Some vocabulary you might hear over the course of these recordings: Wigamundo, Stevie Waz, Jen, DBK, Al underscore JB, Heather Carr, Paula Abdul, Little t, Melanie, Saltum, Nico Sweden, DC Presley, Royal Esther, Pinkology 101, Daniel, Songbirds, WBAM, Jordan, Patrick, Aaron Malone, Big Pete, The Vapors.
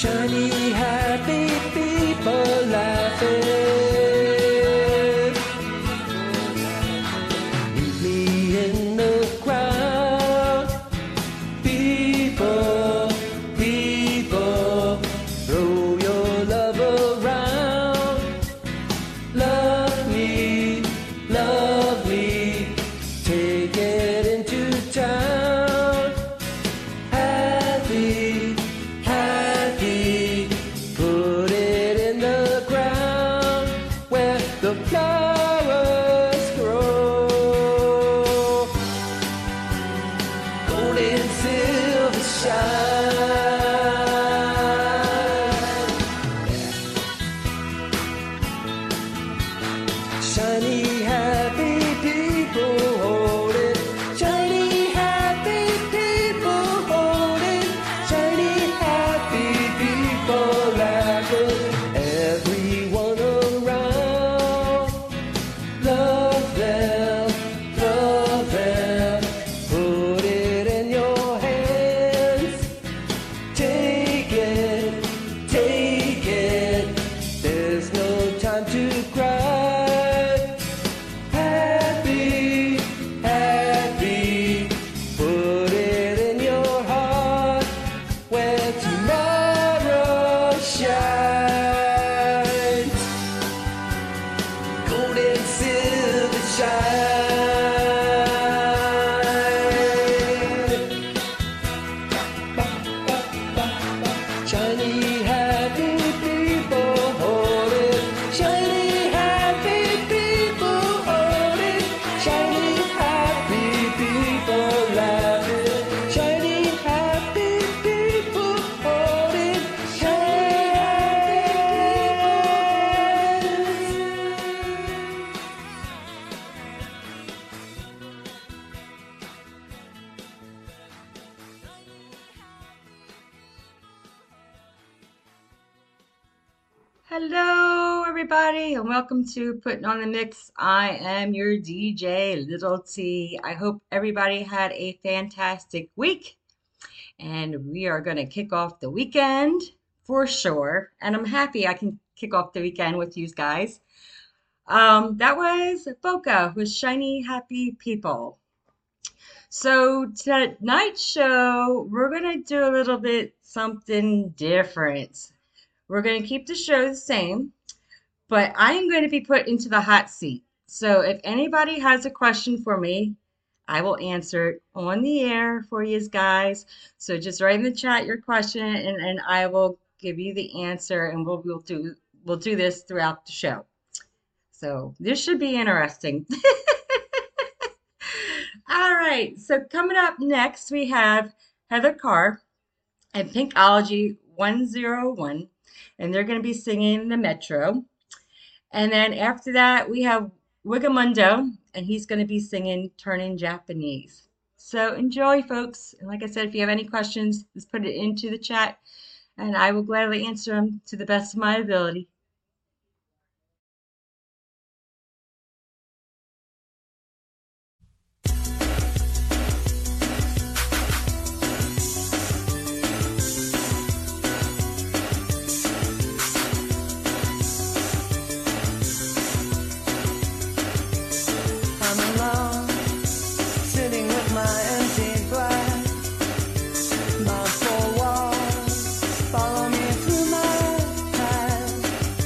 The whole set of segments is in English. Shiny, happy people laughing. Meet me in the crowd. People, people, throw your love around. Love me, take it into town. Happy, happy, put it in the ground where the flowers grow. Gold and silver shine. Shiny, happy people hold it. Shiny, happy people hold it. Shiny, happy people laughing. Everyone around. Love them, put it in your hands. Take it, there's no time to cry. Happy, happy, put it in your heart where tomorrow shines. Gold and silver shine. Shiny, happy people hold it. Shiny, happy people hold it. Shiny, happy people laugh it. Shiny, happy people hold it. Shiny, happy people. Hello, everybody, and welcome to Putting on the Mix. I am your DJ, Little T. I hope everybody had a fantastic week, and we are going to kick off the weekend for sure. And I'm happy I can kick off the weekend with you guys. That was Boca with Shiny Happy People. So tonight's show, we're going to do a little bit something different. We're going to keep the show the same, but I am going to be put into the hot seat. So if anybody has a question for me, I will answer it on the air for you guys. So just write in the chat your question, and I will give you the answer, and we'll do this throughout the show. So this should be interesting. All right. So coming up next, we have Heather Carr and Pinkology 101. And they're going to be singing The Metro. And then after that, we have Wigamundo, and he's going to be singing Turning Japanese. So enjoy, folks. And like I said, if you have any questions, just put it into the chat, and I will gladly answer them to the best of my ability. I'm alone, sitting with my empty glass. My four walls follow me through my past.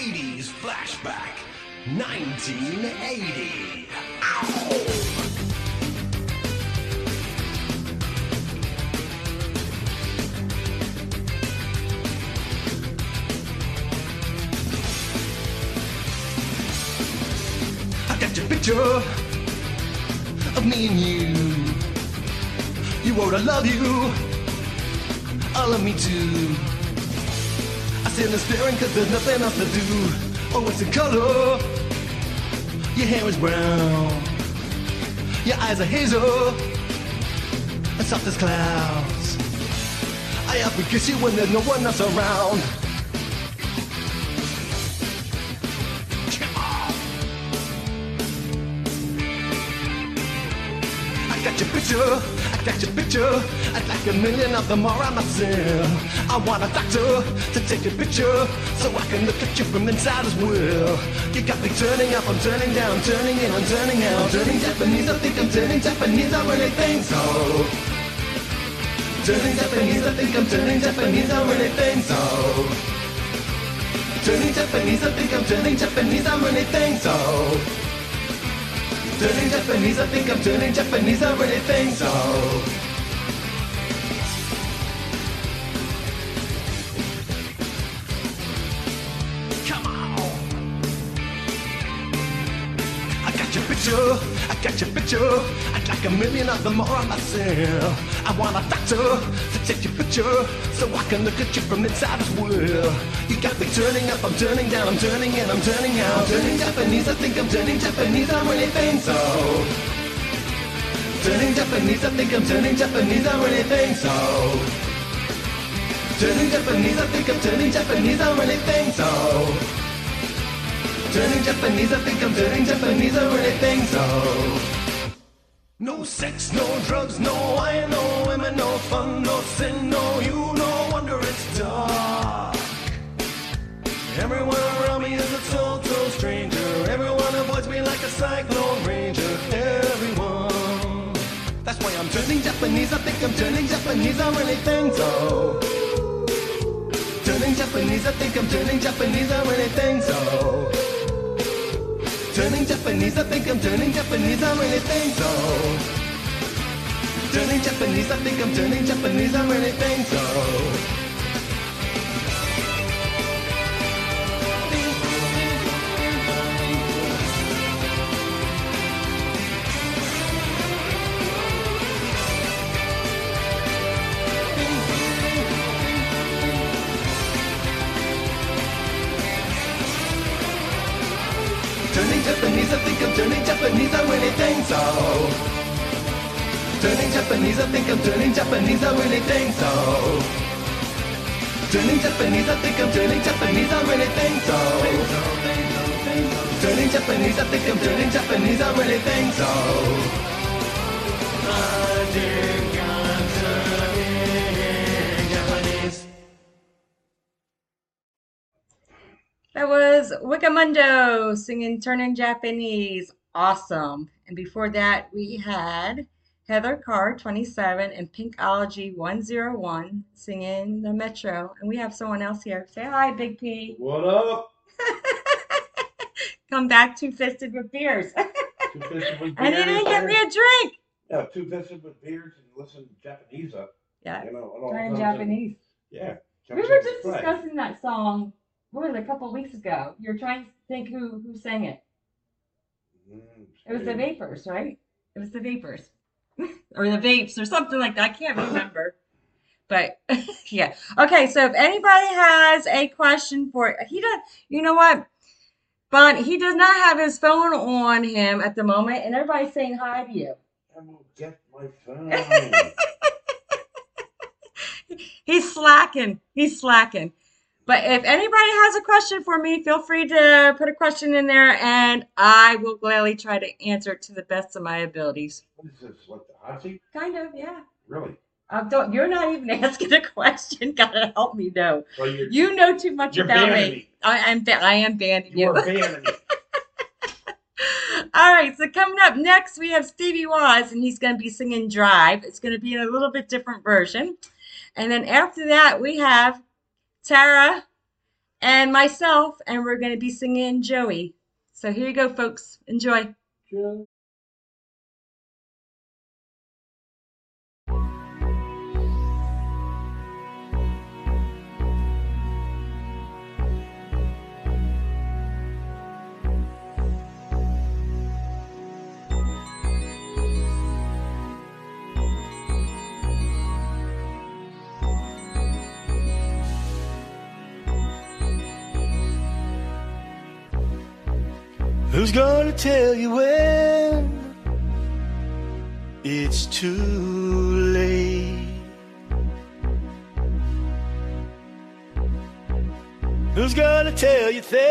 80s flashback, 1980. Ow! Of me and you, you wrote I love you, I love me too. I stand there staring cause there's nothing else to do. Oh, it's a color, your hair is brown, your eyes are hazel, and soft as clouds. I often kiss you when there's no one else around. I got your picture, I'd like a million of them all on myself. I want a doctor to take your picture, so I can look at you from inside as well. You got me turning up, I'm turning down, turning in, I'm turning out. Turning Japanese, I think I'm turning Japanese, I really think so. Turning Japanese, I think I'm turning Japanese, I really think so. Turning Japanese, I think I'm turning Japanese, I really think so. Turning Japanese, I think I'm turning Japanese, I really think so. Come on. I got your picture, I got your picture. I'd like a million of them all on myself. I want a doctor to take your picture, so I can look at you from inside as well. You got me turning up, I'm turning down, I'm turning in, I'm turning out. Turning Japanese, I think I'm turning Japanese, I really think so. Turning Japanese, I think I'm turning Japanese, I really think so. Turning Japanese, I think I'm turning Japanese, I really think so. Turning Japanese, I think I'm turning Japanese, I really think so. No sex, no drugs, no wine, no women, no fun, no sin, no you, no wonder it's dark. Everyone around me is a total stranger. Everyone avoids me like a cyclone ranger. Everyone. That's why I'm turning Japanese, I think I'm turning Japanese, I really think so. Turning Japanese, I think I'm turning Japanese, I really think so. Turning Japanese, I think I'm turning Japanese, I really think so. Turning Japanese, I think I'm turning Japanese, I really think so. Turning Japanese, I think I'm turning Japanese, I really think so. Turning Japanese, I think I'm turning Japanese, I really think so. Turning Japanese, I think I'm turning Japanese, I really think so. Turning Japanese, I think I'm turning Japanese, I really think so. I think I'm turning Japanese. That was Wigamundo singing Turning Japanese. Awesome. And before that, we had Heather Carr, 27, and Pinkology 101 singing The Metro. And we have someone else here. Say hi, Big Pete. What up? Come back two-fisted with beers. Two-fisted with beers. And he didn't get me a drink. Yeah, two-fisted with beers and listen to Japanese up. Yeah, you know, turning Japanese. Yeah. Japanese. We were just discussing that song. What was it, a couple of weeks ago? You're trying to think who sang it. It was the Vapors, right? It was the Vapors. Or the Vapes or something like that. I can't remember. But yeah. Okay, so if anybody has a question for he does, you know what? But he does not have his phone on him at the moment, and everybody's saying hi to you. I will get my phone. He's slacking. He's slacking. But if anybody has a question for me, feel free to put a question in there, and I will gladly try to answer it to the best of my abilities. What is this, like the hot seat? Kind of, yeah. Really? Don't, you're not even asking a question. Gotta help me know. Well, you know too much about me. I am banning you. You are banning me. All right, so coming up next, we have Stevie Waz, and he's going to be singing Drive. It's going to be in a little bit different version. And then after that, we have Tara and myself, and we're going to be singing Joey. So here you go, folks. Enjoy. Joey. Who's gonna tell you when it's too late? Who's gonna tell you things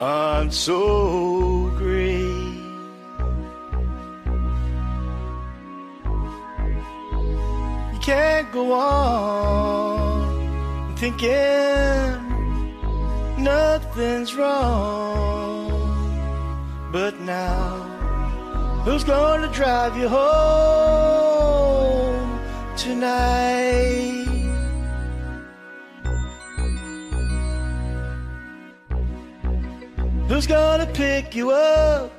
aren't so great? You can't go on thinking nothing's wrong, but now who's gonna drive you home tonight? Who's gonna pick you up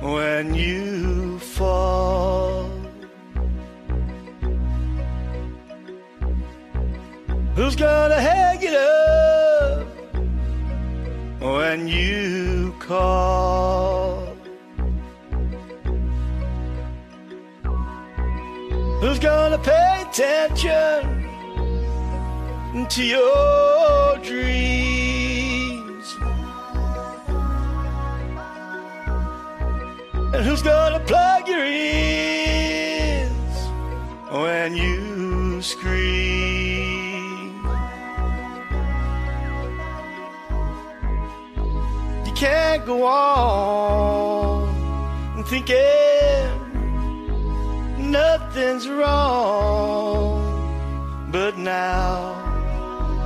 when you fall? Who's gonna hang it up when you call? Who's gonna pay attention to your dreams? And who's gonna plug your ears when you scream? Can't go on thinking nothing's wrong, but now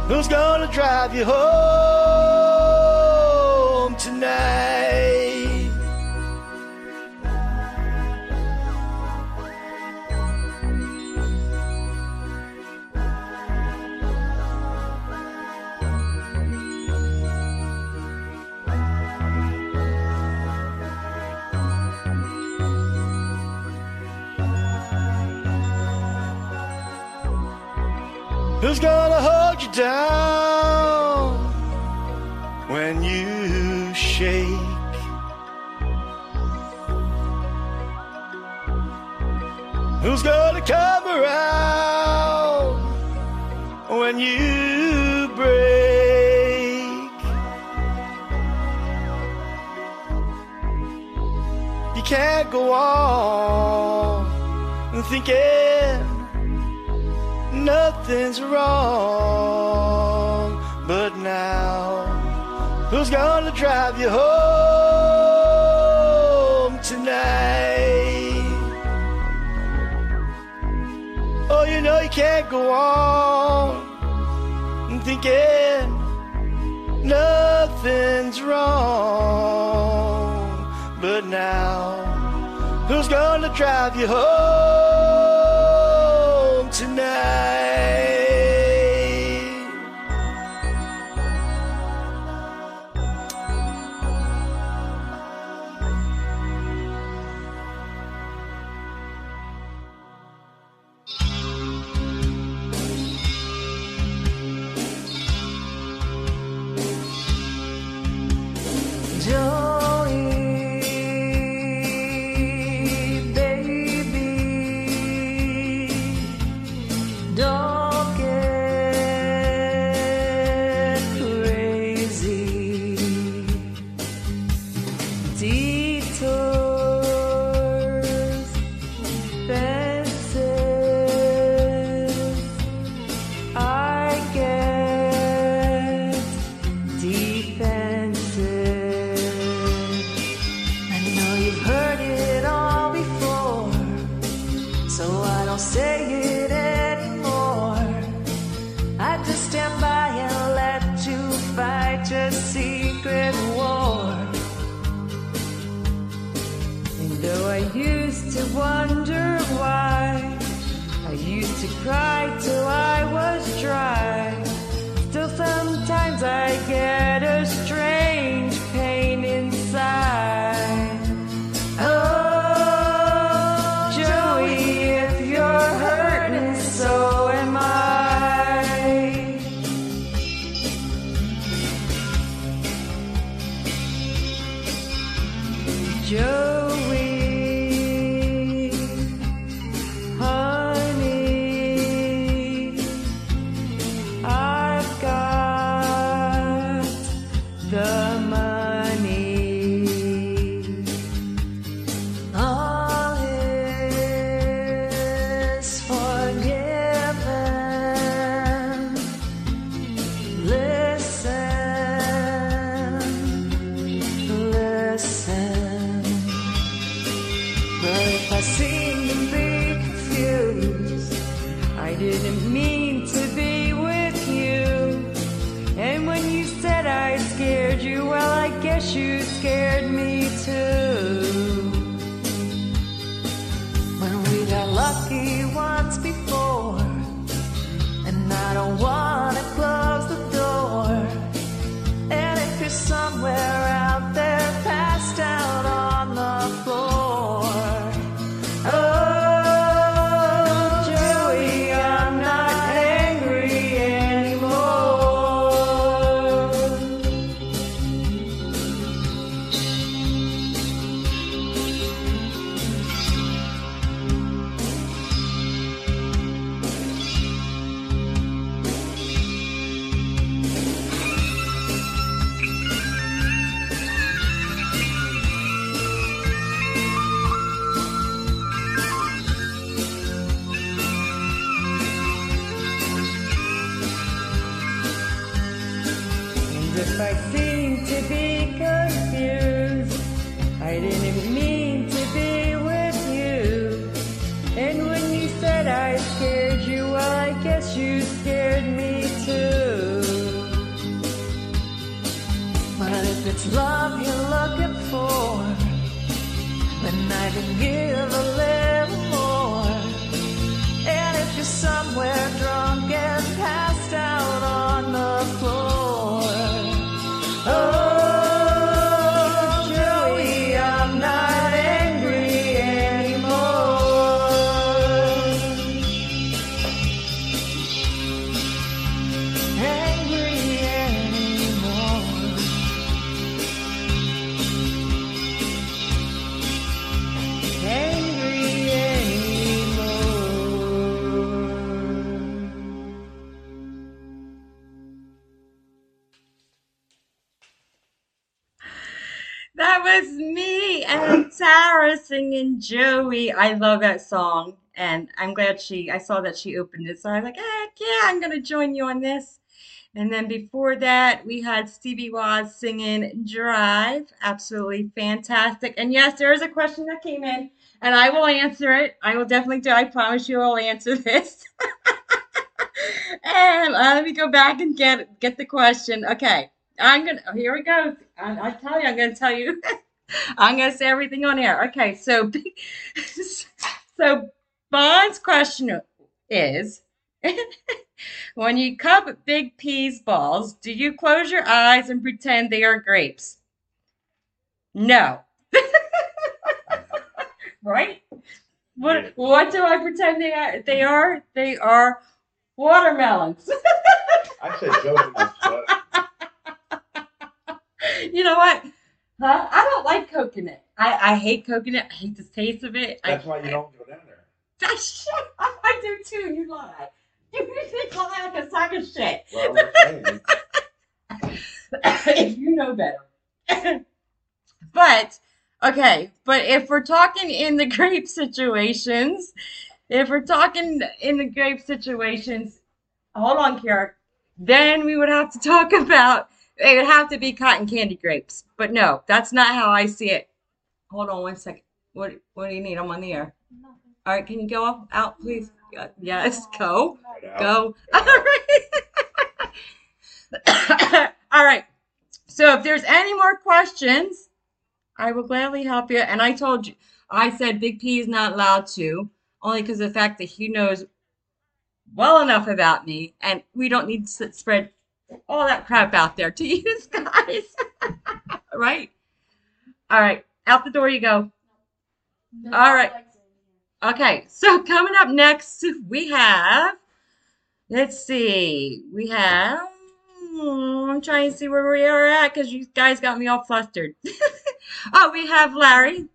who's gonna drive you home tonight? Who's gonna hold you down when you shake? Who's gonna come around when you break? You can't go on thinking nothing's wrong, but now who's gonna drive you home tonight? Oh, you know you can't go on thinking nothing's wrong, but now who's gonna drive you home tonight? used to cry till I was dry. Still sometimes I get a strange pain inside. Oh, Joey, if you're hurting, so am I. Joey, you scared me too. When we got lucky once before, and I don't wanna close the door. And if you're somewhere out there passed out on the floor, oh, Joey, I'm not angry anymore. It's love you're looking for, then I can give a little more. And if you're somewhere drunk and passed out on the floor, oh, Tara singing Joey. I love that song, and I'm glad I saw that she opened it, so I was like, heck yeah, I'm gonna join you on this. And then before that we had Stevie Waz singing Drive. Absolutely fantastic. And yes, there is a question that came in, and I will answer it. I will definitely do. I promise you I'll answer this. And let me go back and get the question. Okay, here we go. I tell you, I'm gonna tell you. I'm going to say everything on air. Okay, so Bon's question is, when you cup Big P's balls, do you close your eyes and pretend they are grapes? No. Right? What do I pretend they are? They are watermelons. I said coconut. You know what? Huh? I don't like coconut. I hate coconut. I hate the taste of it. That's why you don't go down there. I do too. You lie. You lie like a sack of shit. Well, if you know better. But, okay. But if we're talking in the grape situations, hold on, Kara, then we would have to talk about, it would have to be cotton candy grapes. But no, that's not how I see it. Hold on one second. What do you need? I'm on the air. All right, can you go out, please? Yes, go. Go. All right. All right. So if there's any more questions, I will gladly help you. And I told you, I said Big P is not allowed to, only because of the fact that he knows well enough about me, and we don't need to spread all that crap out there to you guys. Right? All right. Out the door you go. No, all right. Okay. So coming up next, we have, let's see, we have, I'm trying to see where we are at because you guys got me all flustered. Oh, we have Larry,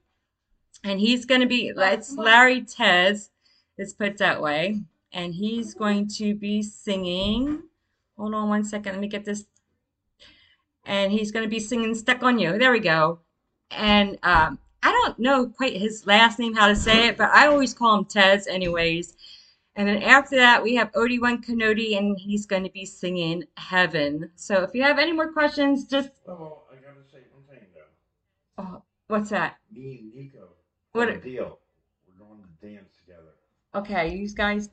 and he's going to be, it's Larry Tez. Let's put it that way. And he's going to be singing. Hold on one second. Let me get this. And he's going to be singing Stuck on You. There we go. And I don't know quite his last name, how to say it, but I always call him Tez anyways. And then after that, we have Obi-Wan Kenobi, and he's going to be singing Heaven. So if you have any more questions, just... Oh, I got to say one thing, though. Oh, what's that? Me and Nico. What a deal. We're going to dance together. Okay, you guys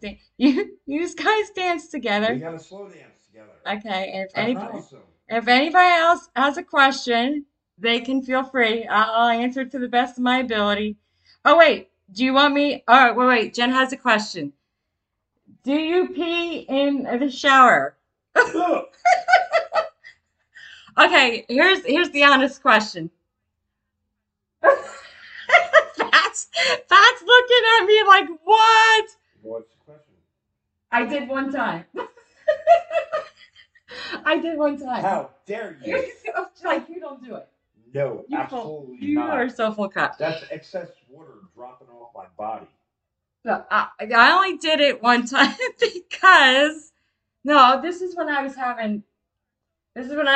dance together. We got to slow dance together. Okay, and if anybody else has a question, they can feel free. I'll answer to the best of my ability. Oh, wait. Do you want me? All right, wait. Jen has a question. Do you pee in the shower? Okay, here's the honest question. That's looking at me like, what? What's the question? I did one time. I did one time. How dare you? Like, you don't do it. No, you absolutely not. You are so full of crap. That's excess water dropping off my body. No, I only did it one time because, no, this is when I was having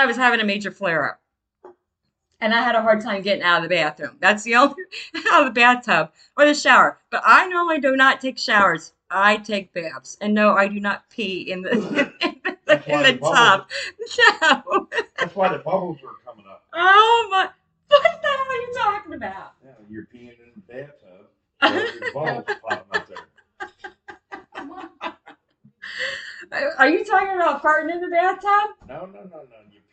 a major flare-up. And I had a hard time getting out of the bathroom. That's the only, out of the bathtub or the shower. But I normally do not take showers. I take baths. And no, I do not pee in the tub. No. That's why the bubbles are coming up. Oh, my. What the hell are you talking about? Yeah, you're peeing in the bathtub. Your bubbles are popping up there. Are you talking about farting in the bathtub? No.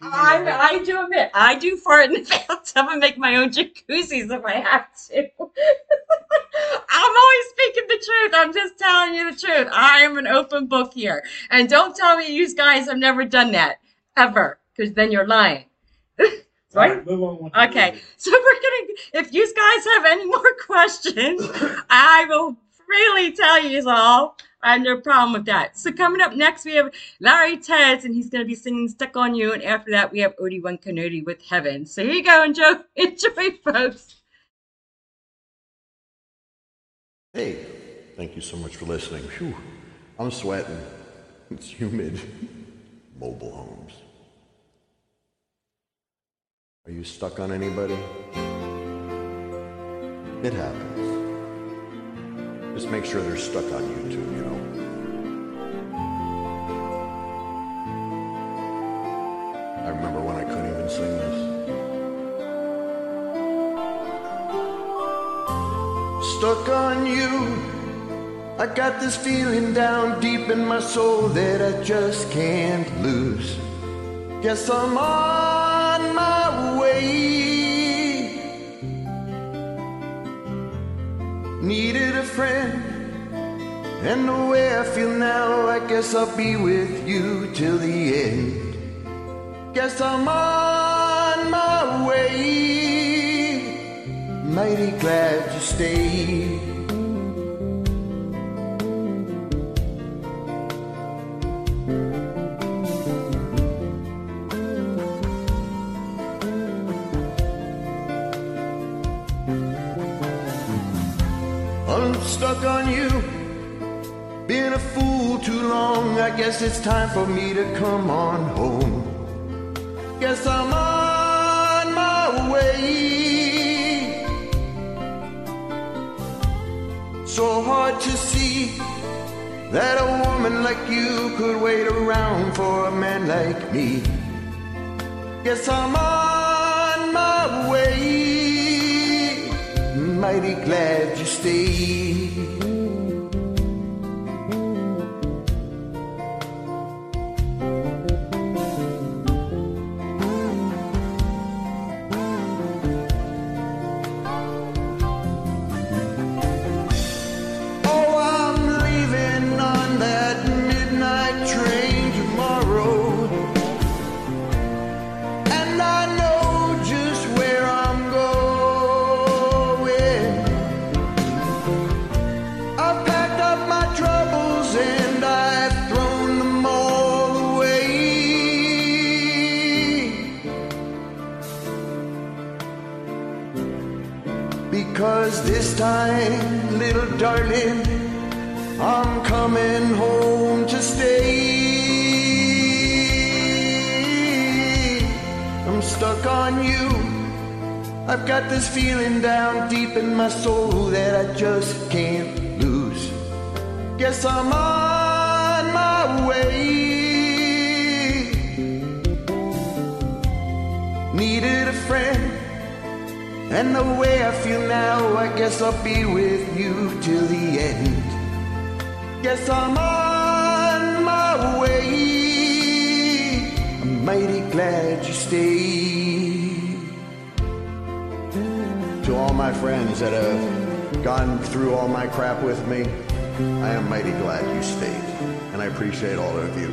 I do admit, I do fart in the bathtub and make my own jacuzzis if I have to. I'm always speaking the truth. I'm just telling you the truth. I am an open book here. And don't tell me you guys have never done that, ever, because then you're lying. Right? Okay. So if you guys have any more questions, I will freely tell you all. I have no problem with that. So coming up next, we have Larry Tez, and he's going to be singing Stuck on You. And after that, we have Obi-Wan Kenobi with Heaven. So here you go. Enjoy, folks. Hey, thank you so much for listening. Whew, I'm sweating. It's humid. Mobile homes. Are you stuck on anybody? It happens. Just make sure they're stuck on YouTube, you know. I remember when I couldn't even sing this. Stuck on you. I got this feeling down deep in my soul that I just can't lose. Guess I'm on my way. Needed a friend, and the way I feel now, I guess I'll be with you till the end. Guess I'm on my way. Mighty glad you stayed. Stuck on you. Been a fool too long. I guess it's time for me to come on home. Guess I'm on my way. So hard to see that a woman like you could wait around for a man like me. Guess I'm on my way. Mighty glad you stayed. Oh, I'm leaving on that night. 'Cause this time, little darling, I'm coming home to stay. I'm stuck on you. I've got this feeling down deep in my soul that I just can't lose. Guess I'm on my way. Needed a friend, and the way I feel now, I guess I'll be with you till the end. Guess I'm on my way. I'm mighty glad you stayed. To all my friends that have gone through all my crap with me, I am mighty glad you stayed, and I appreciate all of you.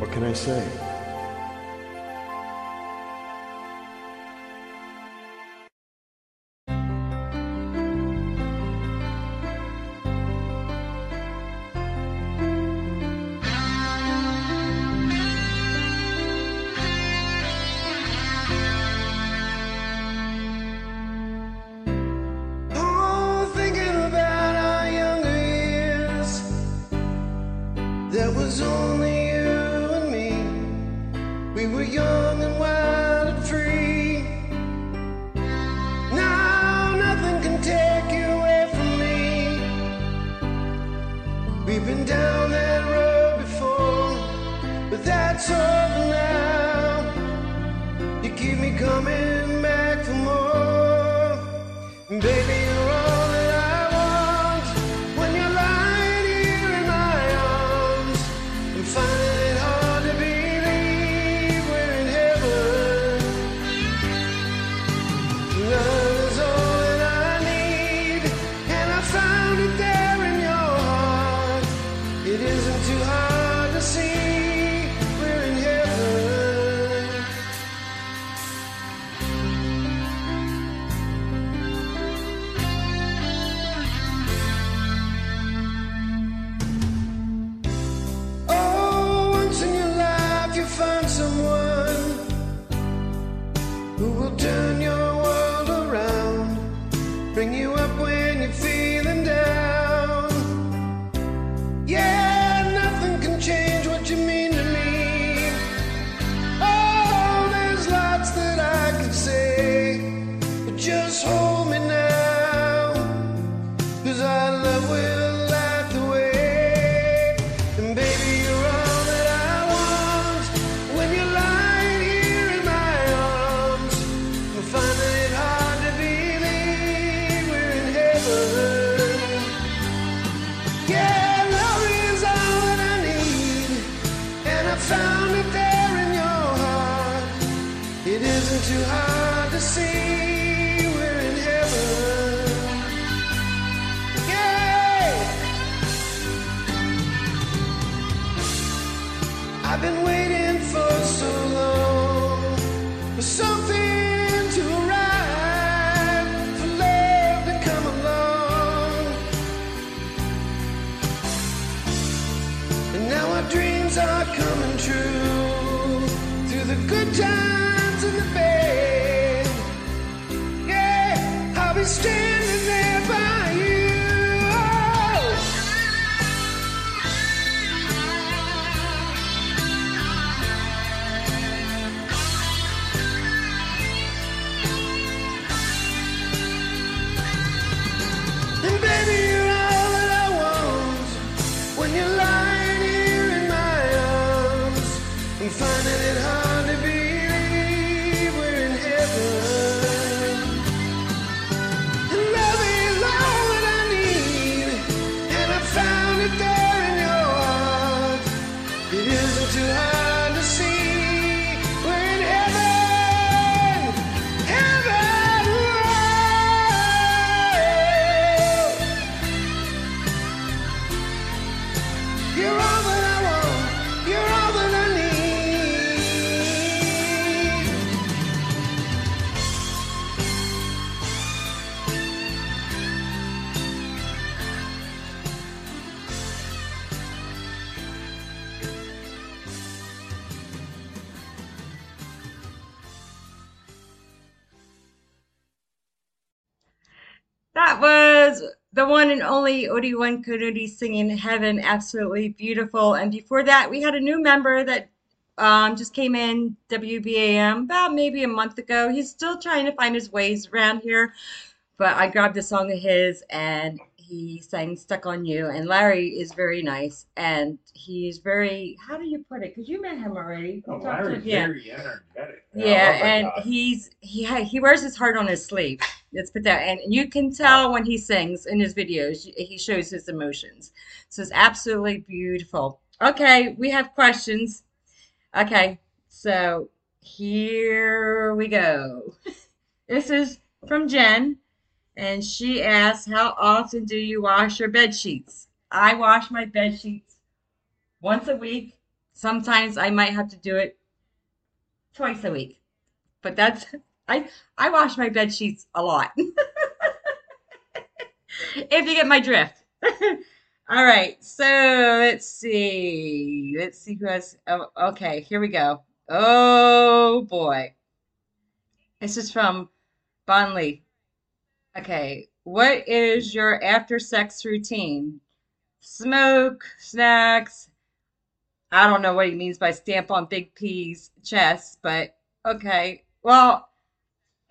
What can I say? Finding it hard to believe that was the one and only Obi-Wan Kenobi singing Heaven, absolutely beautiful. And before that, we had a new member that just came in, WBAM, about maybe a month ago. He's still trying to find his ways around here, but I grabbed a song of his and he sang Stuck on You. And Larry is very nice, and he's very, how do you put it? Because you met him already. Oh, Larry's very energetic. Yeah, and he wears his heart on his sleeve. Let's put that, and you can tell when he sings in his videos, he shows his emotions. So it's absolutely beautiful. Okay, we have questions. Okay, so here we go. This is from Jen, and she asks, how often do you wash your bed sheets? I wash my bed sheets once a week. Sometimes I might have to do it twice a week, but that's... I wash my bed sheets a lot. If you get my drift. All right. So let's see. Let's see who has. Oh, okay. Here we go. Oh, boy. This is from Bon Lee. Okay. What is your after sex routine? Smoke, snacks. I don't know what he means by stamp on Big P's chest, but okay. Well,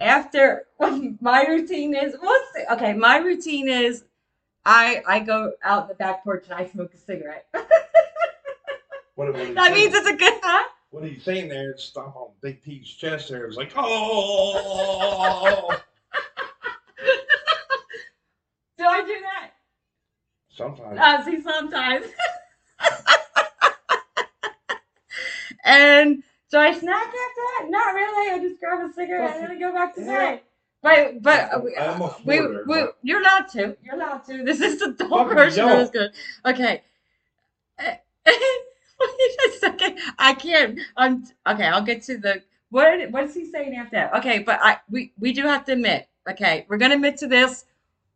after what my routine is, okay, my routine is I go out in the back porch and I smoke a cigarette. That means it's a good time. What are you saying there? Stomp on Big Pete's chest there. It's like, oh. Do I do that? Sometimes. See, sometimes. And do I snack after that? Not really. I just grab a cigarette and then I go back to bed. But you're allowed to. You're allowed to. This is the adult version of this. Good. Okay. Wait a second. I can't. Okay. I'll get to the what's he saying after that? Okay, but we do have to admit. Okay, we're gonna admit to this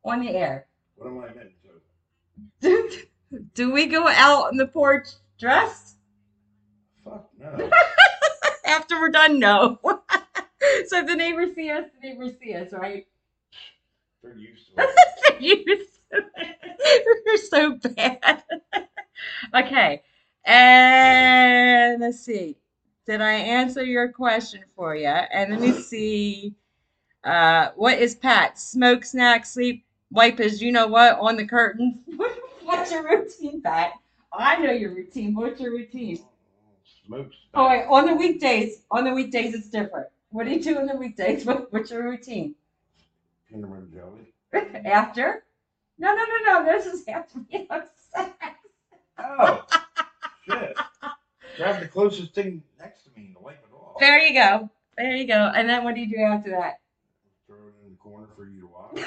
on the air. What am I admitting to? Do we go out on the porch dressed? Fuck no. After we're done, no. So if the neighbors see us, the neighbors see us, right? They're used to it. They're used to it. We're so bad. Okay. And let's see. Did I answer your question for you? And let me see. What is Pat? Smoke, snack, sleep, wipe his you-know-what on the curtains. What's your routine, Pat? I know your routine. What's your routine? Smokes. Oh, wait, on the weekdays it's different. What do you do on the weekdays? What's your routine? Peanut butter jelly. After? No. This is after we have sex. Oh, shit! Grab the closest thing next to me to wipe it off. There you go. There you go. And then what do you do after that? Throw it in the corner for you to watch.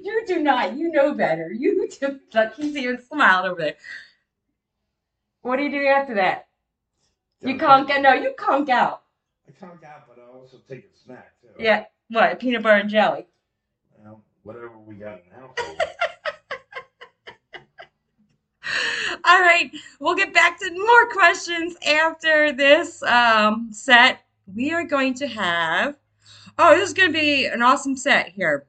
You do not. You know better. You do. He's even smiling over there. What do you do after that? You conk out. No, you conk out. I conk out, but I also take a snack, too. Yeah. What? Peanut butter and jelly? Well, whatever we got in the household. All right. We'll get back to more questions after this set. We are going to have... Oh, this is going to be an awesome set here.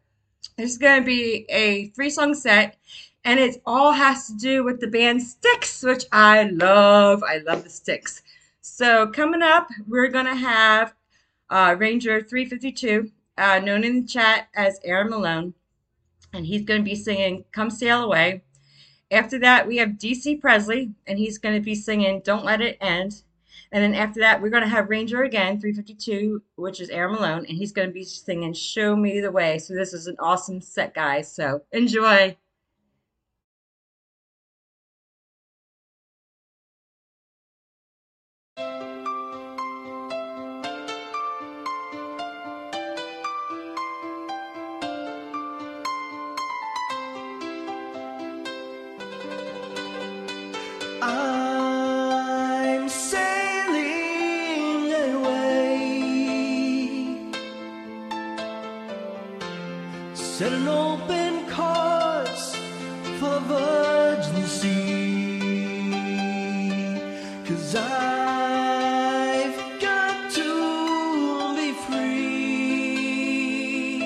This is going to be a three-song set. And it all has to do with the band Styx, which I love. I love the Styx. So coming up, we're going to have Ranger 352, known in the chat as Aaron Malone. And he's going to be singing Come Sail Away. After that, we have DC Presley, and he's going to be singing Don't Let It End. And then after that, we're going to have Ranger again, 352, which is Aaron Malone. And he's going to be singing Show Me the Way. So this is an awesome set, guys. So enjoy. Set an open course for virgin sea, 'cause I've got to be free.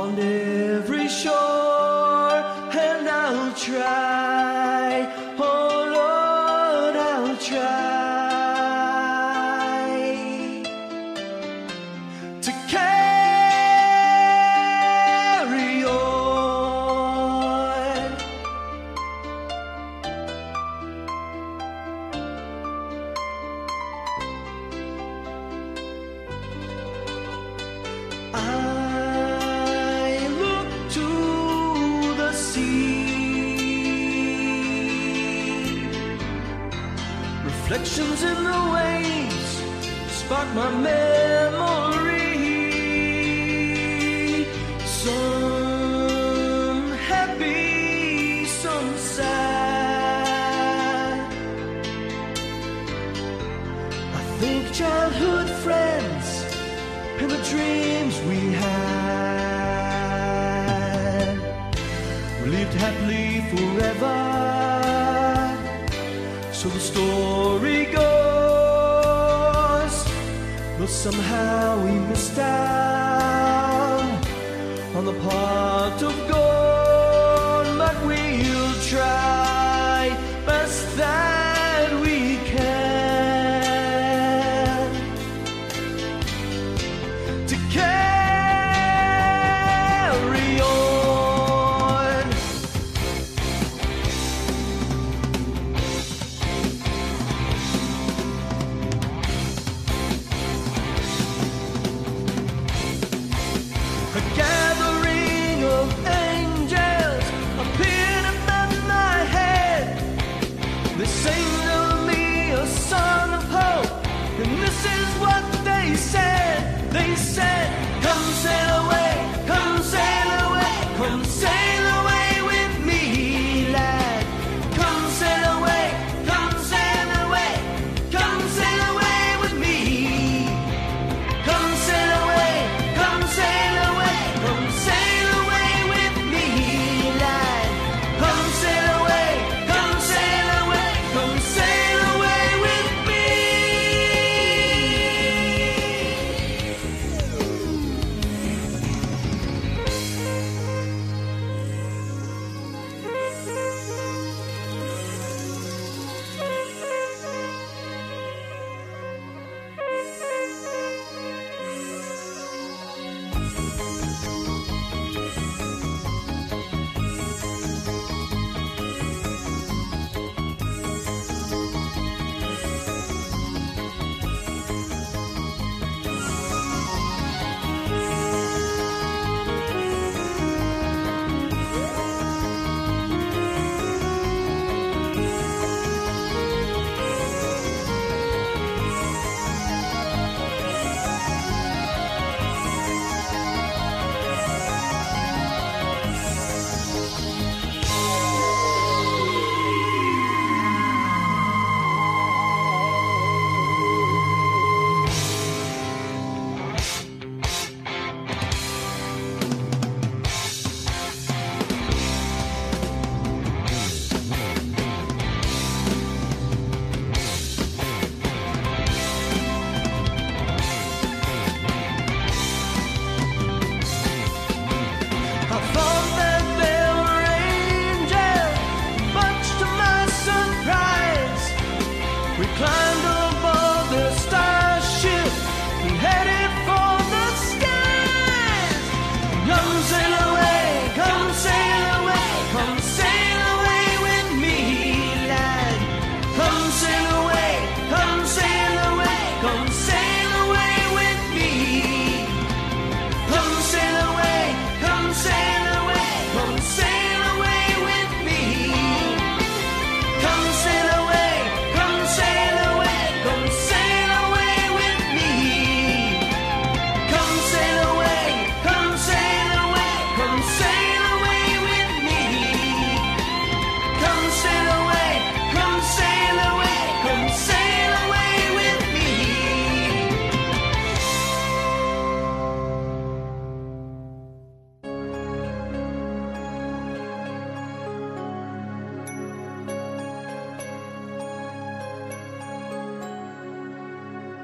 on every shore, and I'll try, oh Lord, I'll try to carry on. Reflections in the waves spark my memory. Some happy, some sad. I think childhood friends and the dreams we had. We lived happily forever. So the story goes, but somehow we missed out on the pot of gold. But we'll try best that we can to carry on.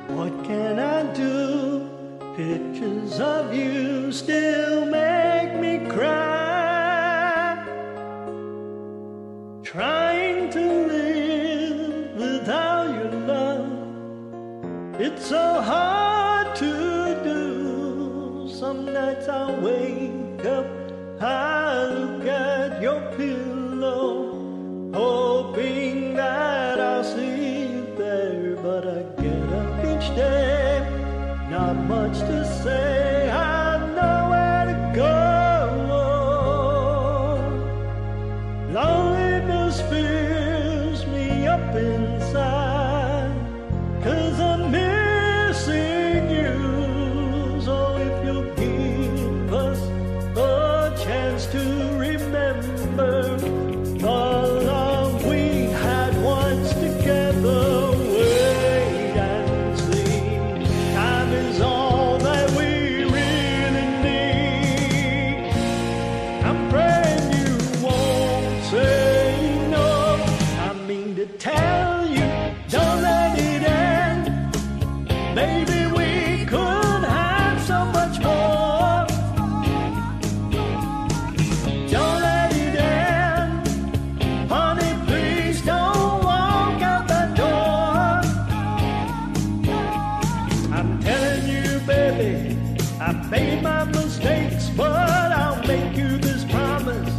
What can I do? Pictures of you still make it's so hard to do. Some nights I wake up, I look at your pillow, hoping that I'll see you there. But I get up each day, not much to say. I know where to go. Loneliness fills me up inside, 'cause I'm missing you. So if you'll give us a chance to remember all love we had once together, wait and see. Time is all that we really need. I'm praying you won't say no. I mean to tell you, don't let it end. Maybe we could have so much more. Don't let it end. Honey, please don't walk out that door. I'm telling you, baby, I made my mistakes, but I'll make you this promise.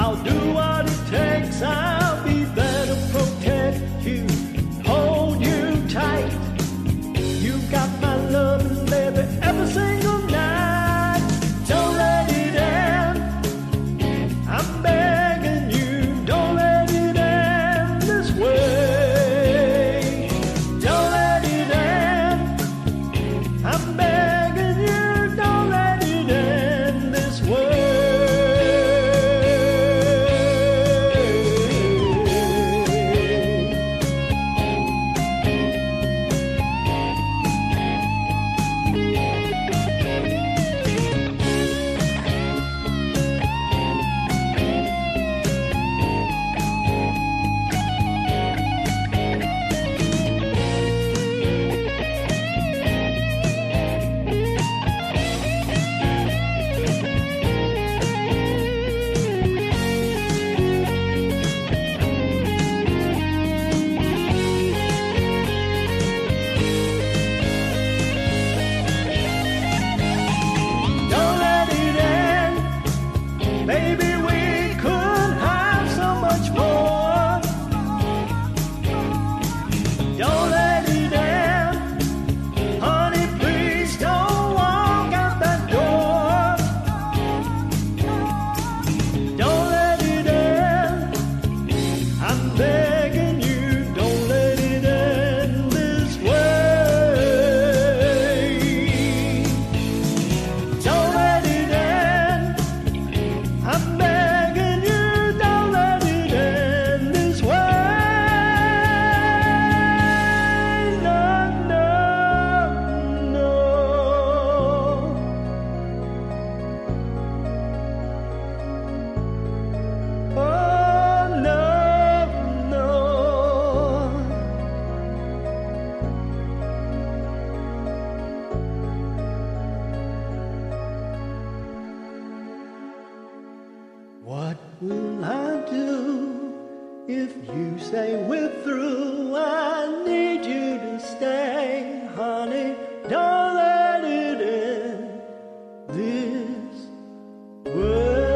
I'll do what it takes. I'll be there to protect you, hold you tight. You got my love, baby, every single night. Don't let it end. I'm begging you, don't let it end this way. Don't let it end. I'm begging you, don't let it end this way. Don't let it end. Maybe we could have so much more. Don't let it end. Honey, please don't walk out that door. Don't let it end. I'm begging you, don't let it end this way. Don't let it end. I'm begging you, don't let it end this way. No. Oh, no. What will I do if you say we're through? I need you to stay, honey. Don't let it end this way.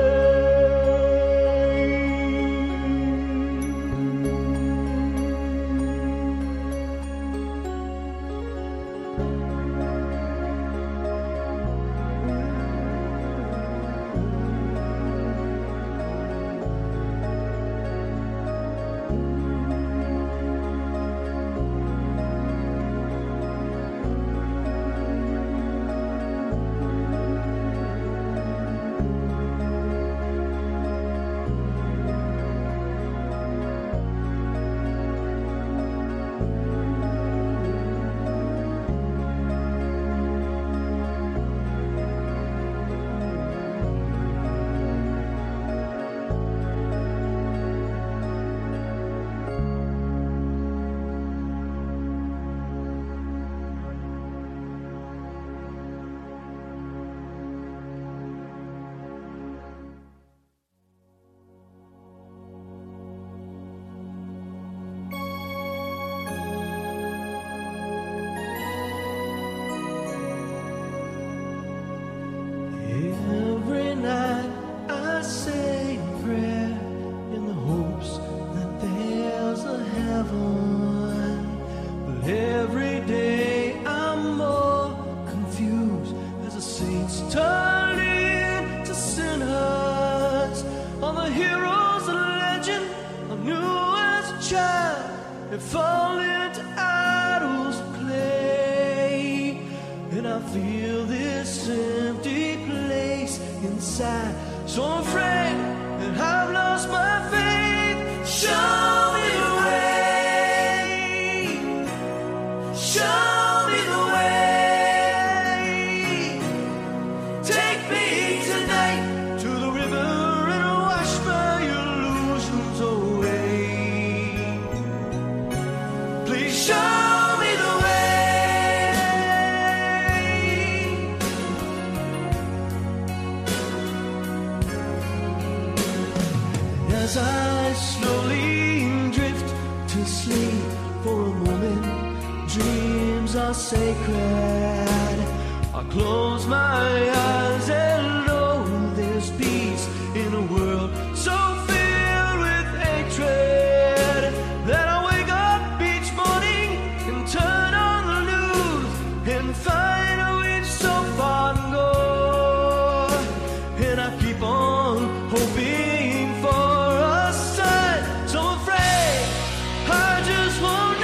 and fall into idol's play. And I feel this empty place inside, so I'm afraid that I've lost my faith. Show me the way. Show me the way. Take me tonight to the river and wash my illusions away. Please show me the way. As I slowly drift to sleep for a moment, dreams are sacred. I close my eyes and know there's peace in a world so filled with hatred that I wake up each morning and turn on the news and find a way so far to go. And I keep on hoping for a sign, so I'm afraid I just won't.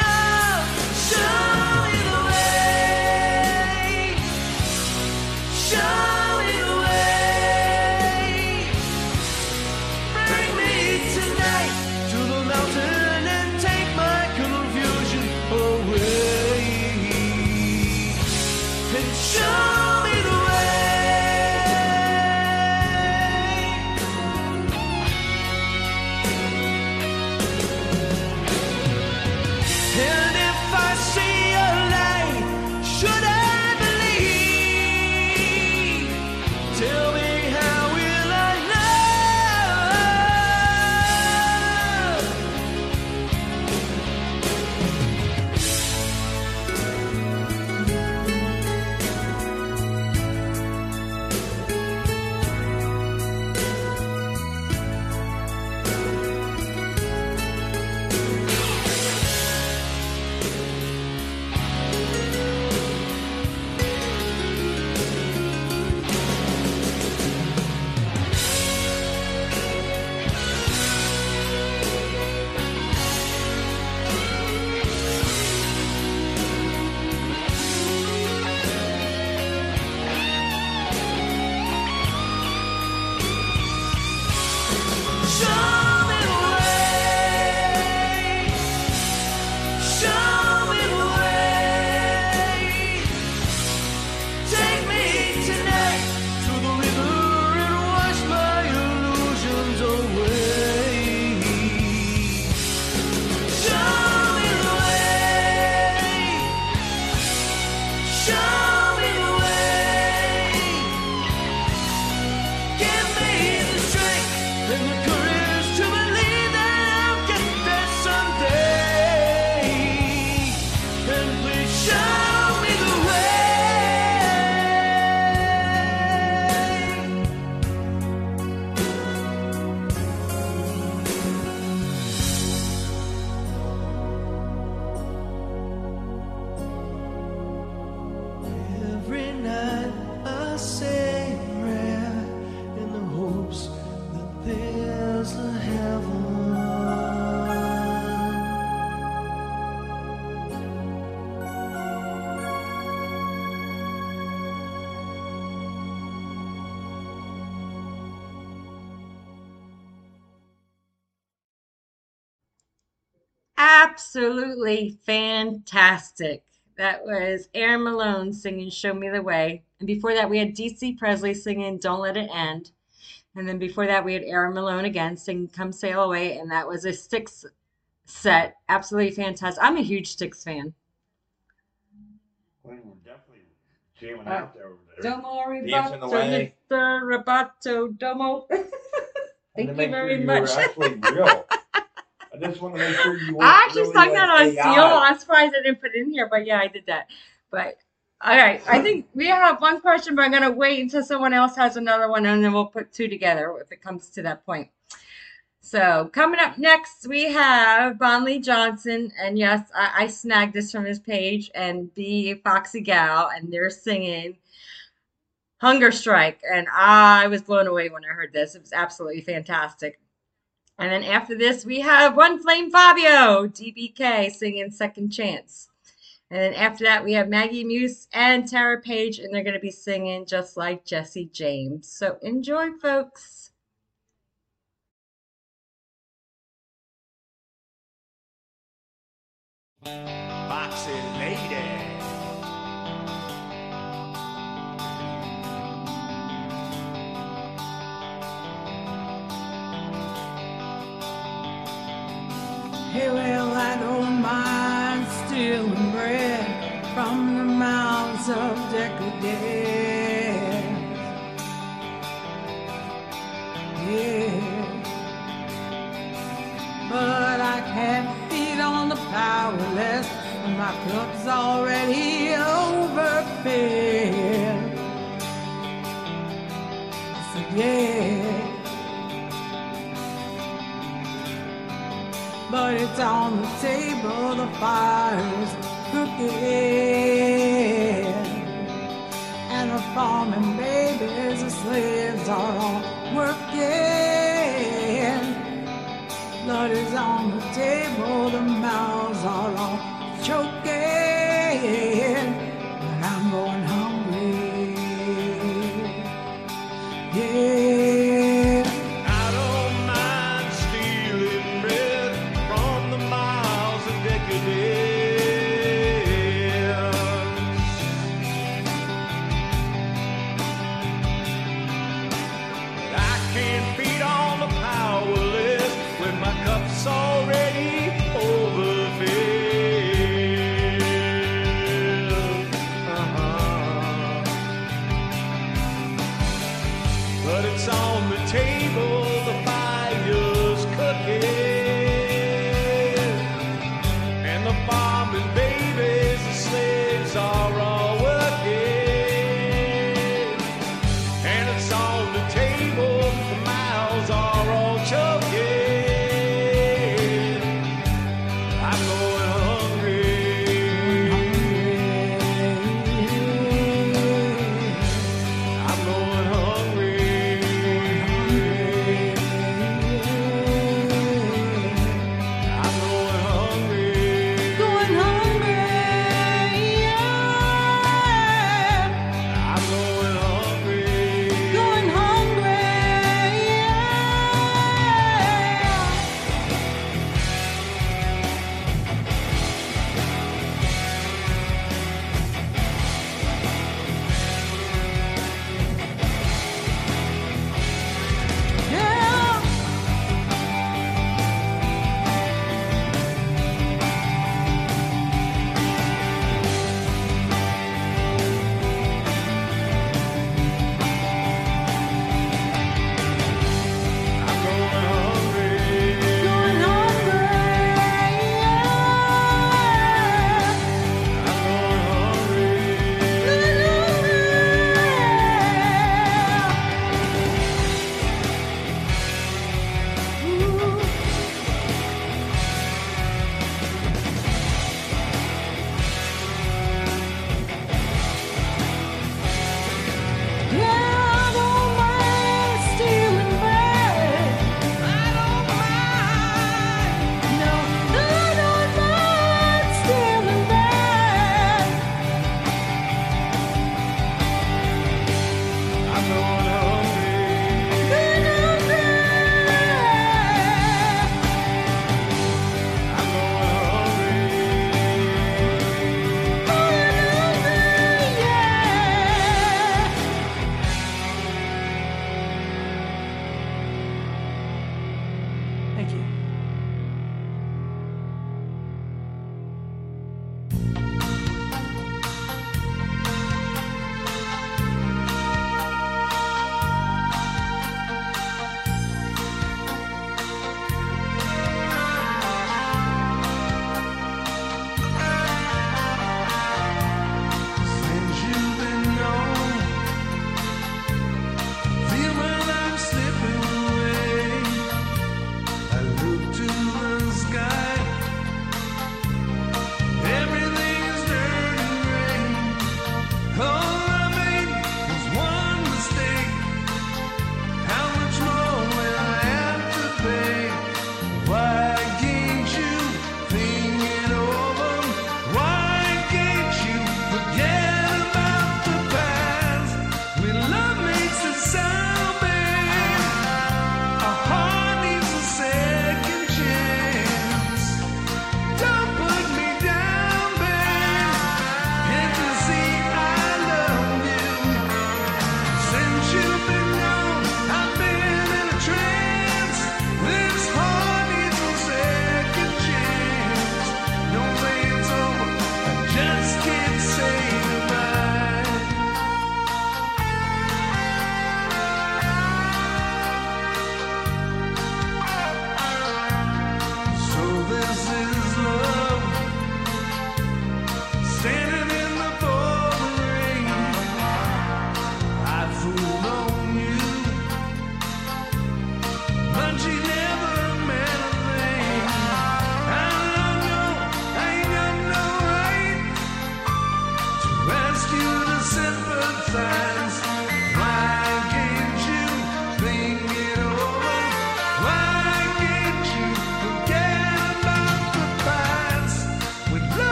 Absolutely fantastic. That was Aaron Malone singing Show Me the Way. And before that, we had DC Presley singing Don't Let It End. And then before that, we had Aaron Malone again singing Come Sail Away. And that was a Styx set. Absolutely fantastic. I'm a huge Styx fan. Well, we're definitely jamming out there over there. Domo Ribato, Mr. Roboto Domo. Thank you very much. Actually real. I just want to make sure you weren't. I actually really sung that on AI. Seal. I'm surprised I didn't put it in here, but yeah, I did that. But all right, I think we have one question, but I'm going to wait until someone else has another one, and then we'll put two together if it comes to that point. So coming up next, we have Bon Lee Johnson, and yes, I snagged this from his page, and B Foxy Gal, and they're singing Hunger Strike, and I was blown away when I heard this. It was absolutely fantastic. And then after this, we have One Flame Fabio, DBK, singing Second Chance. And then after that, we have Maggie Muse and Tara Page, and they're going to be singing Just Like Jesse James. So enjoy, folks. Foxy Lady. Hey, well, I don't mind stealing bread from the mouths of decadence. Yeah. But I can't feed on the powerless, and my club's already overfilled. So, yeah. But it's on the table, the fire's cooking, and the farming babies, the slaves are all working. Blood is on the table, the mouths are all choking, and I'm going hungry. Yeah.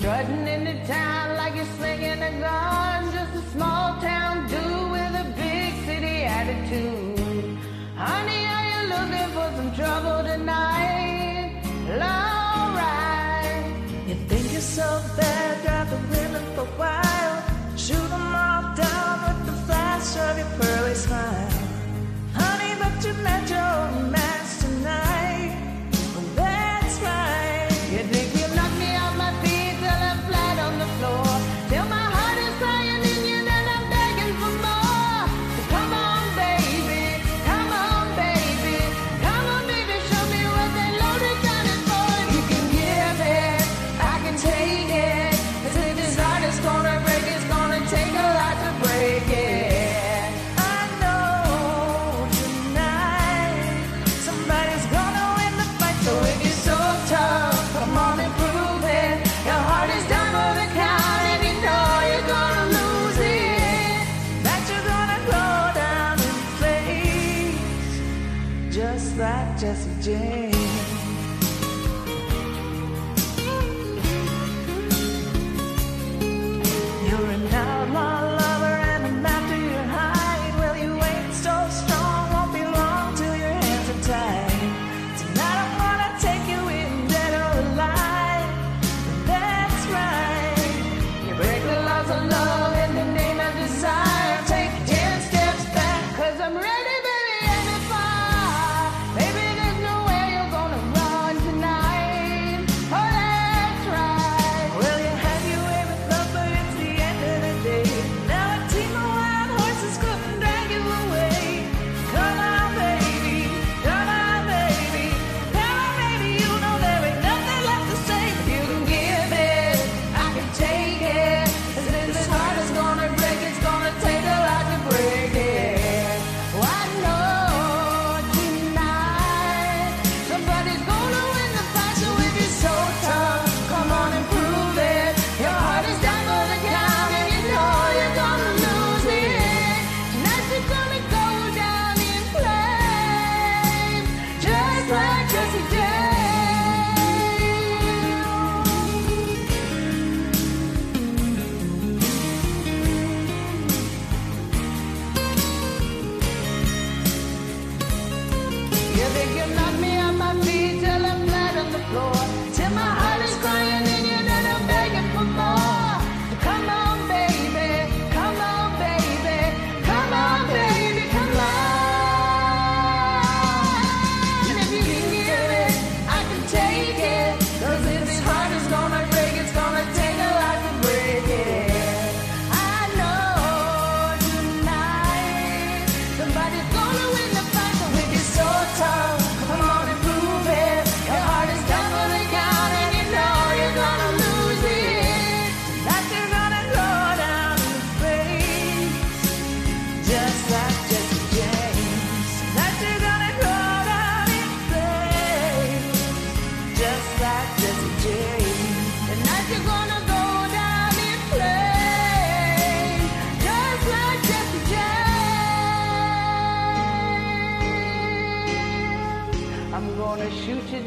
Strutting into town like you're slinging a gun. Just a small town dude with a big city attitude. Honey, are you looking for some trouble tonight? Alright. You think you're so bad, drive the women for a while. Shoot them all down with the flash of your pearly smile. Honey, but you met your match tonight. Well, that's right. You think you knock me off my feet till I'm flat on the floor. Till my heart is crying in you and I'm begging for more. So come on, baby. Come on, baby. Come on, baby. Show me what that loaded gun is for. You can give it. I can take it. Cause if this heart is gonna break, it's gonna take a lot to break it. Jen. You're an outlaw lover and I'm after your hide. Well, you ain't so strong, won't be long till your hands are tied. Tonight I'm gonna take you in dead or alive. That's right. You break the laws of love in the name of desire. Take 10 steps back, cause I'm ready.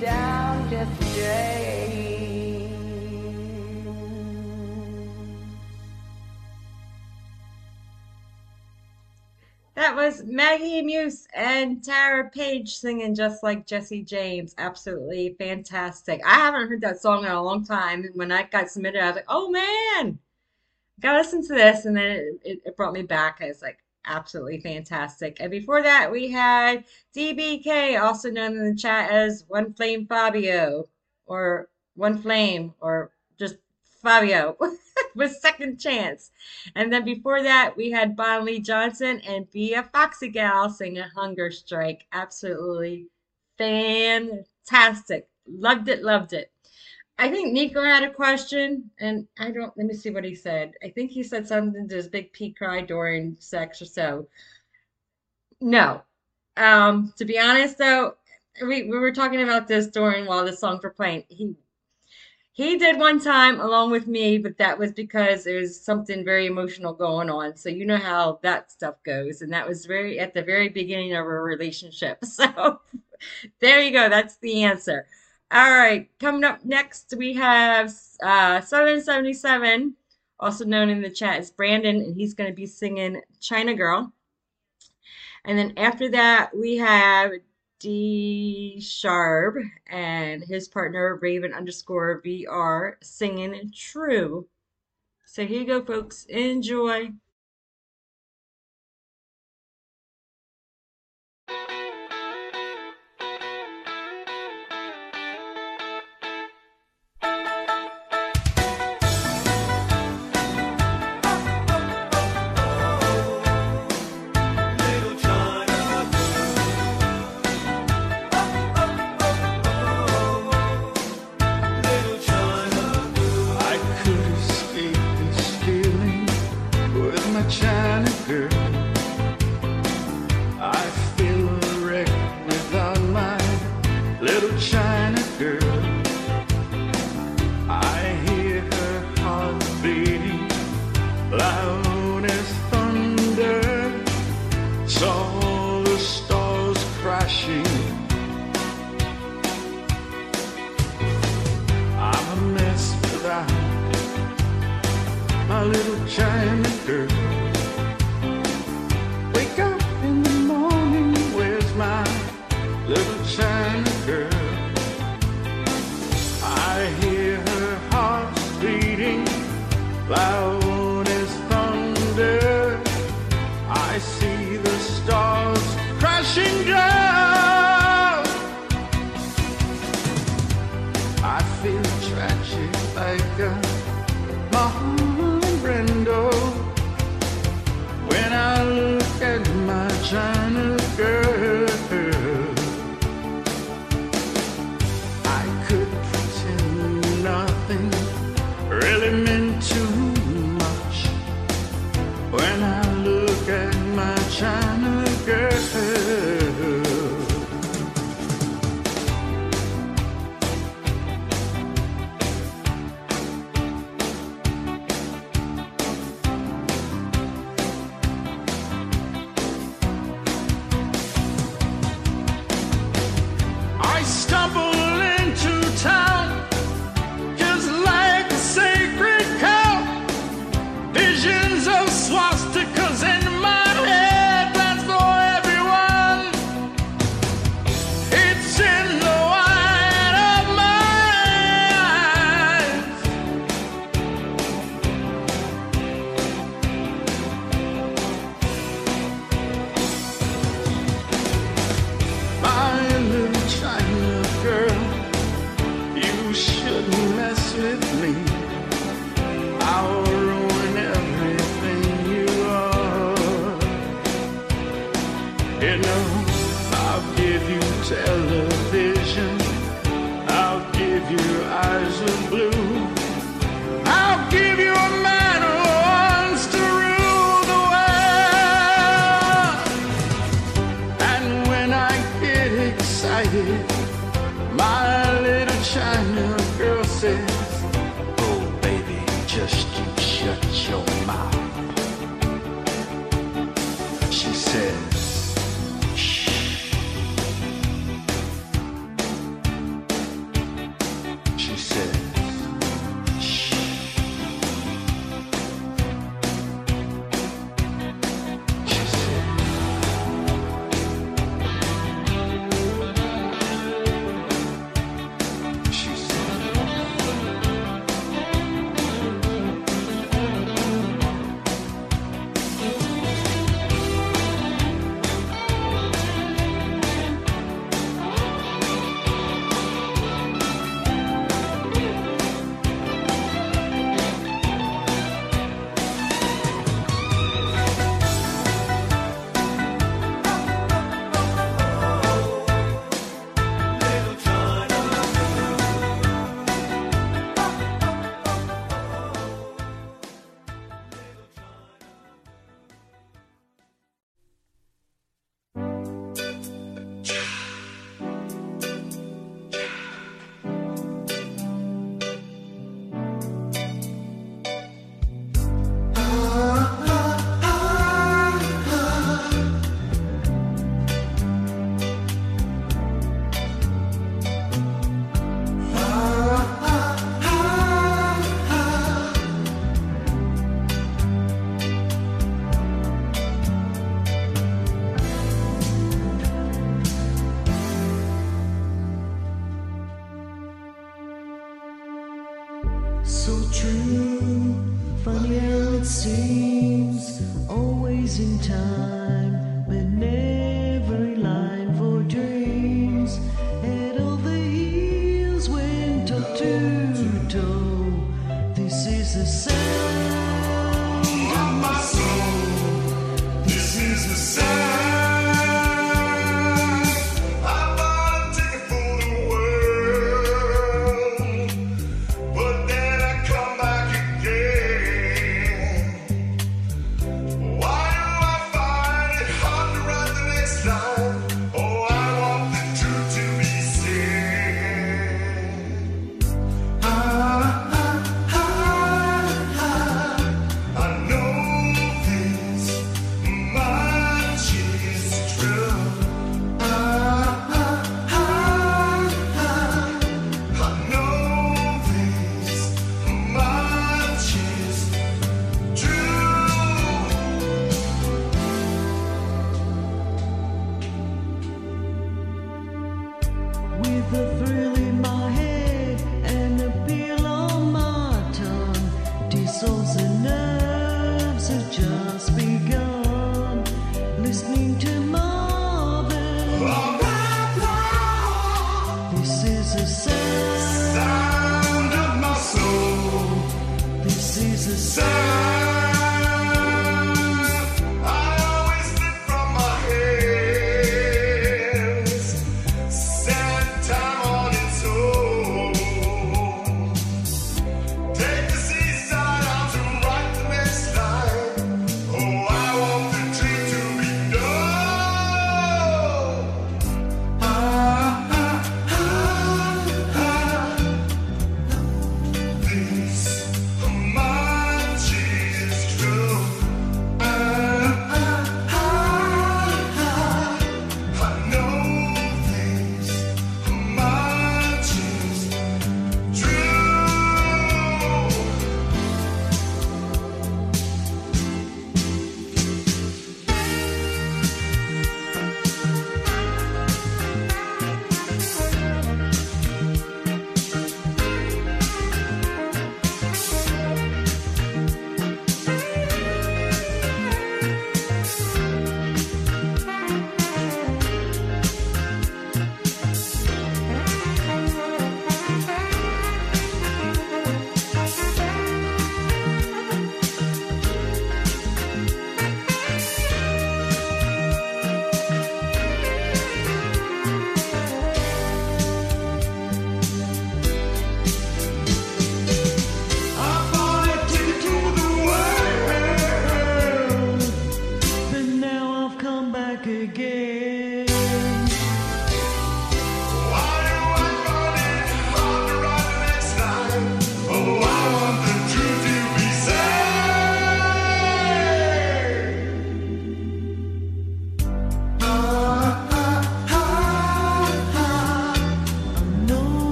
Down yesterday. That was Maggie Muse and Tara Page singing Just Like Jesse James. Absolutely fantastic. I haven't heard that song in a long time. When I got submitted, I was like, oh man, gotta listen to this. And then it brought me back. I was like, absolutely fantastic. And before that, we had DBK, also known in the chat as One Flame Fabio, or One Flame, or just Fabio, with Second Chance. And then before that, we had Bon Lee Johnson and B Foxy Gal singing Hunger Strike. Absolutely fantastic. Loved it, loved it. I think Nico had a question, and I don't, let me see what he said. I think he said something, does Big Pete cry during sex or so? No. To be honest, though, we were talking about this while the songs were playing. He did one time along with me, but that was because there was something very emotional going on. So you know how that stuff goes. And that was at the very beginning of our relationship. So there you go. That's the answer. All right, coming up next, we have Southern 77, also known in the chat as Brandon, and he's going to be singing China Girl. And then after that, we have D Sharb and his partner, Raven underscore VR, singing True. So here you go, folks. Enjoy. So true, funny how it seems, always in time, but never in line for dreams. Head over heels went toe to toe. This is the sound of my soul. This is the sound.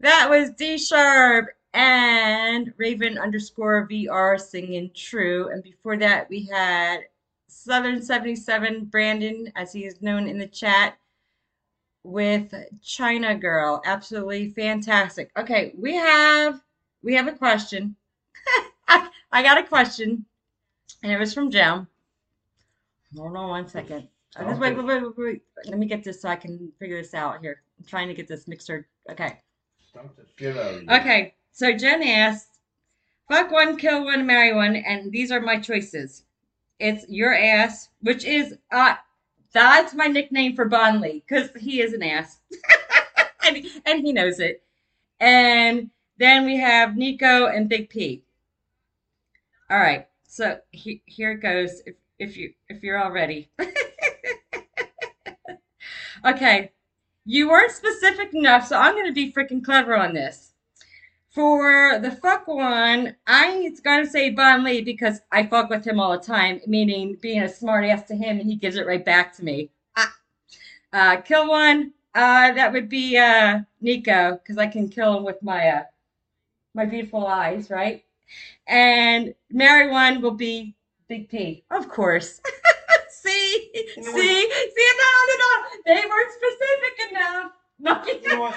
That was D sharp and Raven underscore VR singing True. And before that, we had Southern 77 Brandon, as he is known in the chat, with China Girl. Absolutely fantastic. Okay, we have a question. I got a question, and it was from Joe. Hold on one second. Okay. Wait. Let me get this so I can figure this out here. I'm trying to get this mixer. Okay. Okay, so Jen asked, fuck one, kill one, marry one, and these are my choices. It's your ass, which is, that's my nickname for Bon Lee, because he is an ass. and he knows it. And then we have Nico and Big Pete. All right, so here it goes. If you're all ready. Okay, you weren't specific enough, so I'm gonna be freaking clever on this. For the fuck one, I'm gonna say Bon Lee because I fuck with him all the time, meaning being a smart ass to him and he gives it right back to me. Kill one, that would be Nico, because I can kill him with my my beautiful eyes, right? And marry one will be Big P, of course. See, no. They weren't specific enough. You know what?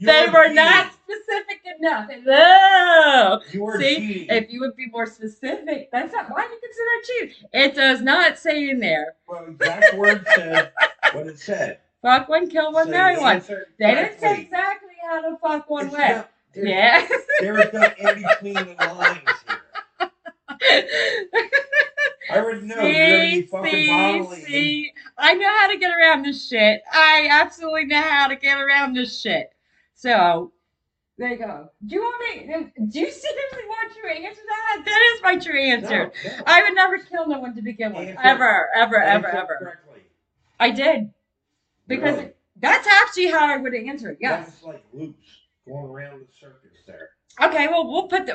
They were not specific enough. No. See, if you would be more specific, that's not why you consider cheap. It does not say in there. Well, exact word said what it said. Fuck one, kill one, marry one. They didn't say exactly how to fuck one way. Yeah. There is no in between the lines here. I would know. See. I know how to get around this shit. I absolutely know how to get around this shit. So there you go. Do you seriously want your answer to that? That is my true answer. No. I would never kill no one to begin with. Ever. Correctly. I did. Because really? That's actually how I would answer it. Yes. That's like loops going around the circus there. Okay, well we'll put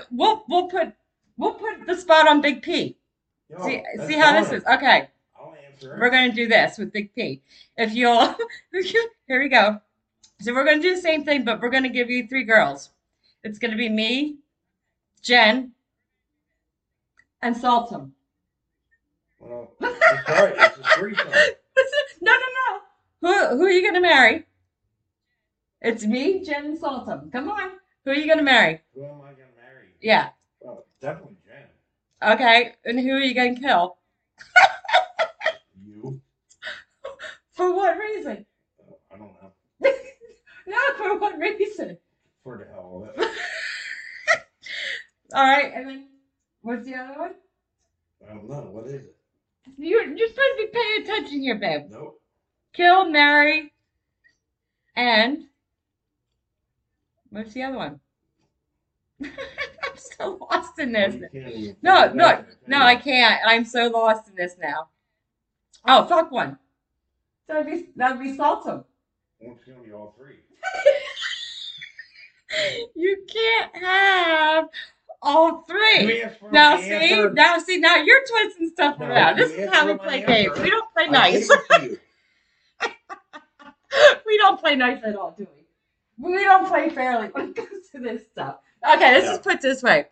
the spot on Big P. Yo, see how this is. Okay. I'll answer. We're going to do this with Big P. If you'll, here we go. So we're going to do the same thing, but we're going to give you three girls. It's going to be me, Jen, and Saltum. Well, it's all right. It's a threesome. No. Who are you going to marry? It's me, Jen, and Saltum. Come on. Who are you going to marry? Who am I going to marry? Yeah. Well, definitely Jen. Okay, and who are you going to kill? You. For what reason? I don't know. No, for what reason? For the hell of it. All right, and then what's the other one? I don't know. What is it? You're supposed to be paying attention here, babe. Nope. Kill, marry, and what's the other one? I'm so lost in this. No, I can't. I'm so lost in this now. Oh, fuck one. That'd be Saltum. Well, it's gonna be all three. You can't have all three. Now you're twisting stuff around. This is how we play games. We don't play nice. We don't play nice at all, do we? We don't play fairly when it comes to this stuff. Okay, let's just put this way.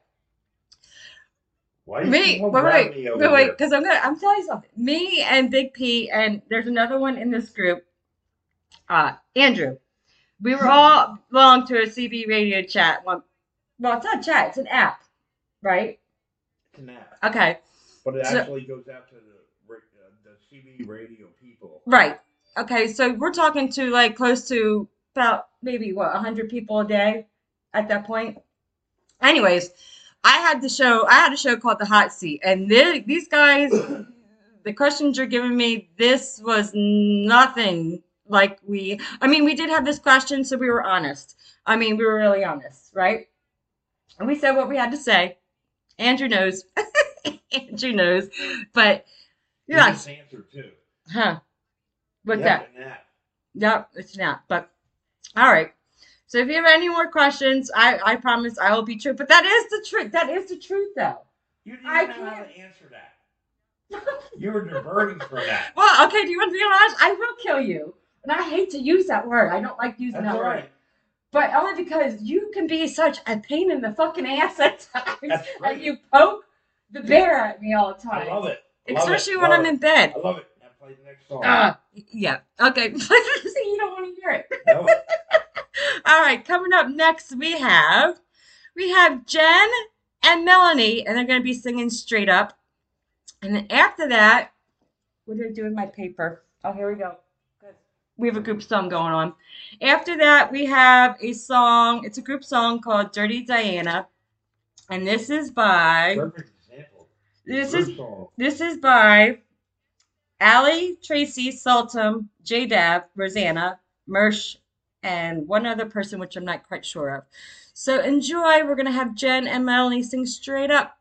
Wait, because I'm telling you something. Me and Big P, and there's another one in this group, Andrew. We were all belong to a CB radio chat. Well, it's not a chat, it's an app, right? It's an app. Okay. But it actually goes out to the CB radio people. Right. Okay, so we're talking to like close to about maybe, 100 people a day at that point. Anyways, I had a show called The Hot Seat, and these guys, the questions you're giving me, this was nothing like we did have this question, so we were honest. I mean, we were really honest, right? And we said what we had to say. Andrew knows. Andrew knows. But yeah. It's an answer too. Huh. What's that? Yep, it's not. But all right. So if you have any more questions, I promise I will be true. But that is the truth. That is the truth, though. You didn't know how to answer that. You were diverting for that. Well, okay. Do you want to be honest? I will kill you, and I hate to use that word. I don't like using that word. but only because you can be such a pain in the fucking ass at times. That's right. Like you poke the bear at me all the time. I love it. Especially when I'm in bed. I love it. Now play the next song. Yeah. Okay. See, you don't want to hear it. No. All right. Coming up next, we have Jen and Melanie, and they're going to be singing Straight Up. And then after that, what did I do with my paper? Oh, here we go. Good. We have a group song going on. After that, we have a song. It's a group song called Dirty Diana, and this is by. Perfect. This is by Ally Tracy, Saltum, J-Dab, Rosanna, Mersh, and one other person, which I'm not quite sure of. So enjoy. We're going to have Jen and Melanie sing Straight Up.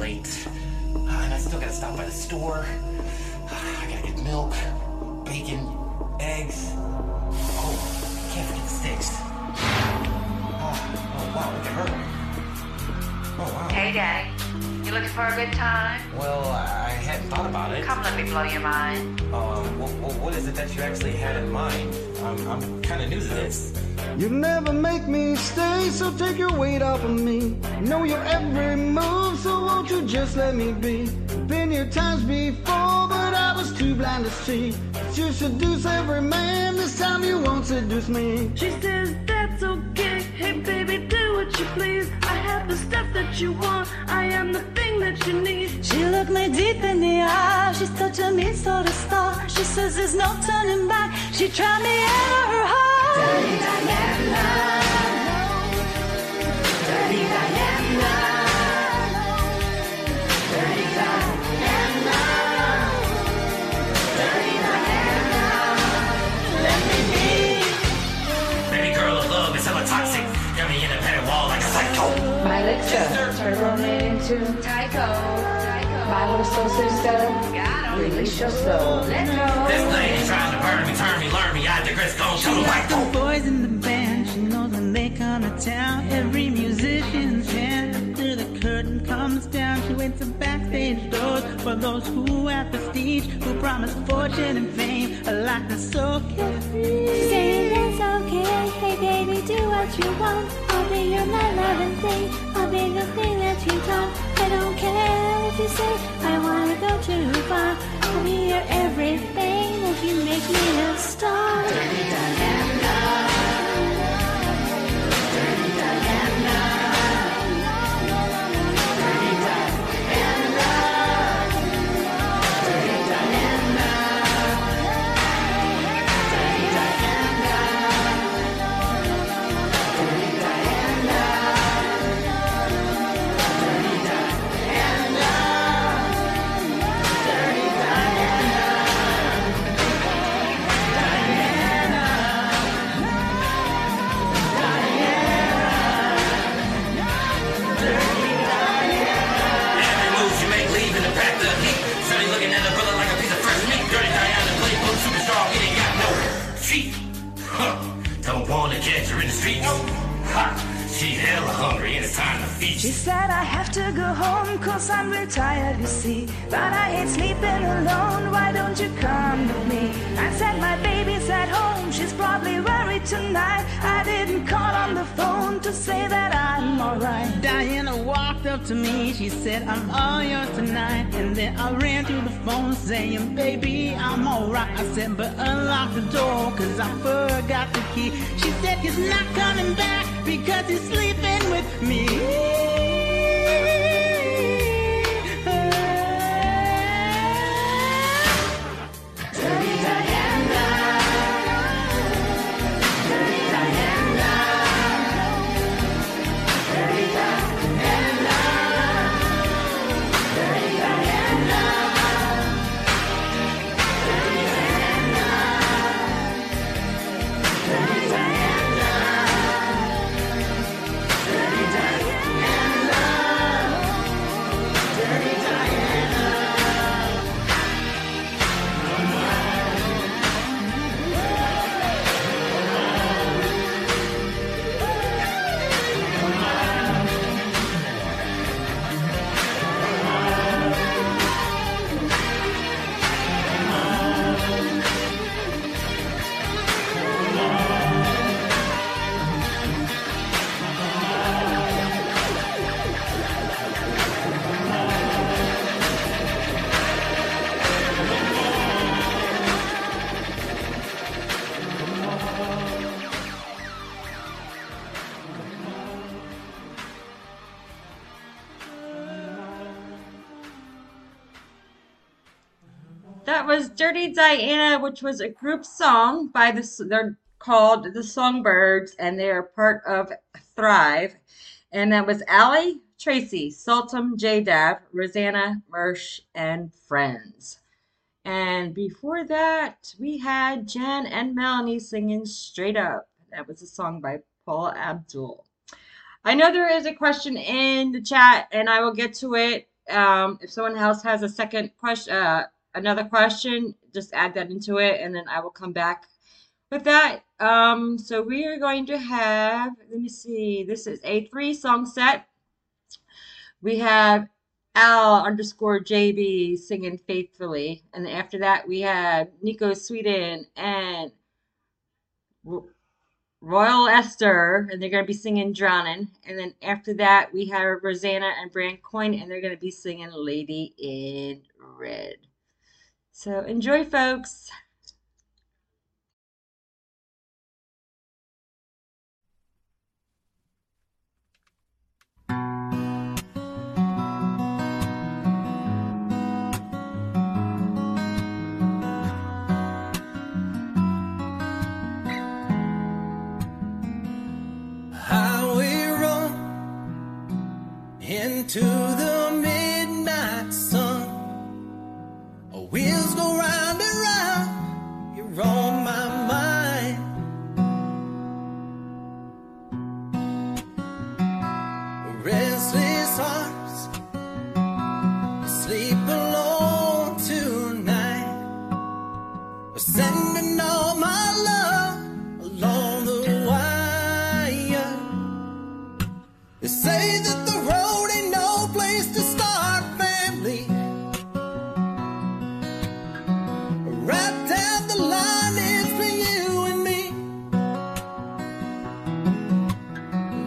late. And I still gotta stop by the store. I gotta get milk, bacon, eggs. Oh, I can't forget the steaks. Oh, wow, look at her. Oh, wow. Hey, Daddy. You looking for a good time? Well, I hadn't thought about it. Come, let me blow your mind. What is it that you actually had in mind? I'm kind of new to this. You never make me stay, so take your weight off of me. Know your every move, so won't you just let me be? Been here times before, but I was too blind to see. You seduce every man, this time you won't seduce me. She says that's okay, hey baby, do what you please. I have the stuff that you want, I am the thing that you need. She looked me deep in the eye, she's touching me sort of star. She says there's no turning back, she tried me out of her heart. Dirty Diana, Dirty Diana, Dirty Diana, Dirty Diana, let me be. Baby girl, a love is hella toxic. Got me in a padded wall like a psycho. My lecture turned Roman into Tycho. My little saucer's done. Release your soul. Let go. This lady trying to burn me, turn me, learn me. I digress, go, show like the boys in the band. She knows when they come to town. Every musician's hand. After the curtain comes down, she waits the backstage doors for those who have prestige, who promise fortune and fame. A life that's so carefree. She's saying it's okay. Hey baby, do what you want. I'll be your man, loving thing. I'll be the thing that you want. I don't care if you say I wanna go too far. I'll be your everything if you make me a star. Dirty Diana, Dirty Diana, Dirty Diana, Dirty Diana, Dirty Diana, Dirty Diana. Don't wanna catch her in the streets. Ha! She hella hungry and it's time to feast. She said I have to go home, cause I'm retired, you see. But I hate sleeping alone, why don't you come with me? I said my baby's at home, she's probably worried tonight. I didn't call on the phone to say that I'm alright. Diana walked up to me, she said I'm all yours tonight. And then I ran through the phone saying, baby, I'm alright. I said, but unlock the door, cause I forgot the key. She said he's not coming back, because he's sleeping with me. Dirty Diana, Dirty Diana, Dirty Diana, Dirty Diana, Dirty Diana, Dirty Diana. That was Dirty Diana, which was a group song by they're called the Songbirds, and they are part of Thrive. And that was Ally Tracy, Saltum, J-Dab, Rosanna Mersh, and Friends. And before that, we had Jen and Melanie singing Straight Up. That was a song by Paula Abdul. I know there is a question in the chat, and I will get to it If someone else has a second question, another question, just add that into it, and then I will come back with that. So we are going to have, let me see, this is a 3-song set. We have Al underscore JB singing Faithfully, and then after that we have Nico Sweden and Royal Esther, and they're going to be singing Drowning. And then after that we have Rosanna and Brand Coyne, and they're going to be singing Lady in Red. So enjoy, folks. Into the midnight sun, our wheels go round and round, you're on my mind. Restless hearts, sleep alone tonight, sending all my love along the wire. They say that the road to start family, right down the line is for you and me.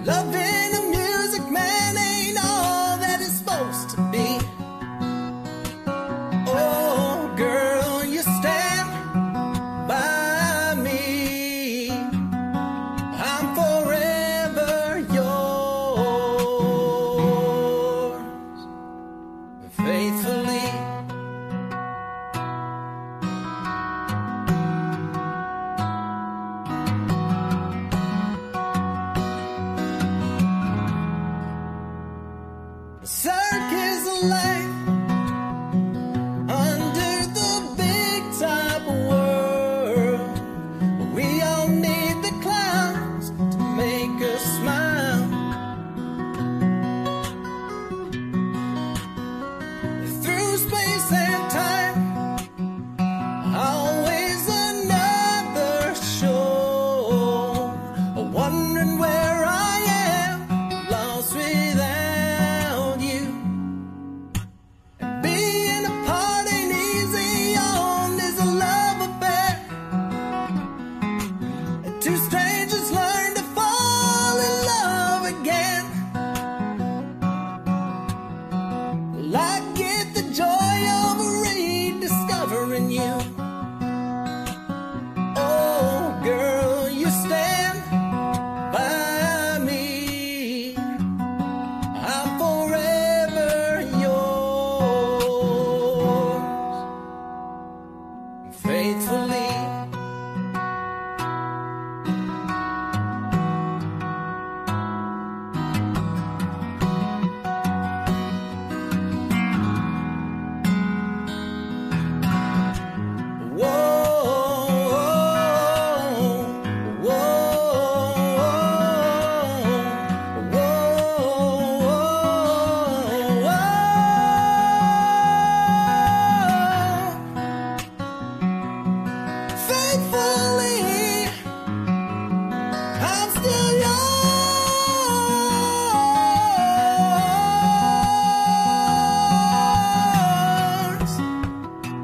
Loving a music man ain't all that it's supposed to be. Oh girl, you stand by me, I'm forever yours. Faithfully, the circus of life under the big top world, but we all need the clouds to make us smile. Through space and time, always another show. Wondering where I am, lost without you. Being apart ain't easy on this love affair. Two strangers learn to fall in love again. Well, I get the joy of rediscovering you. Oh, girl, you stand by me, I'm forever yours. Faithfully. Whoa, whoa, whoa, whoa, whoa. Faithfully, I'm still yours. I'm forever yours. Faithfully,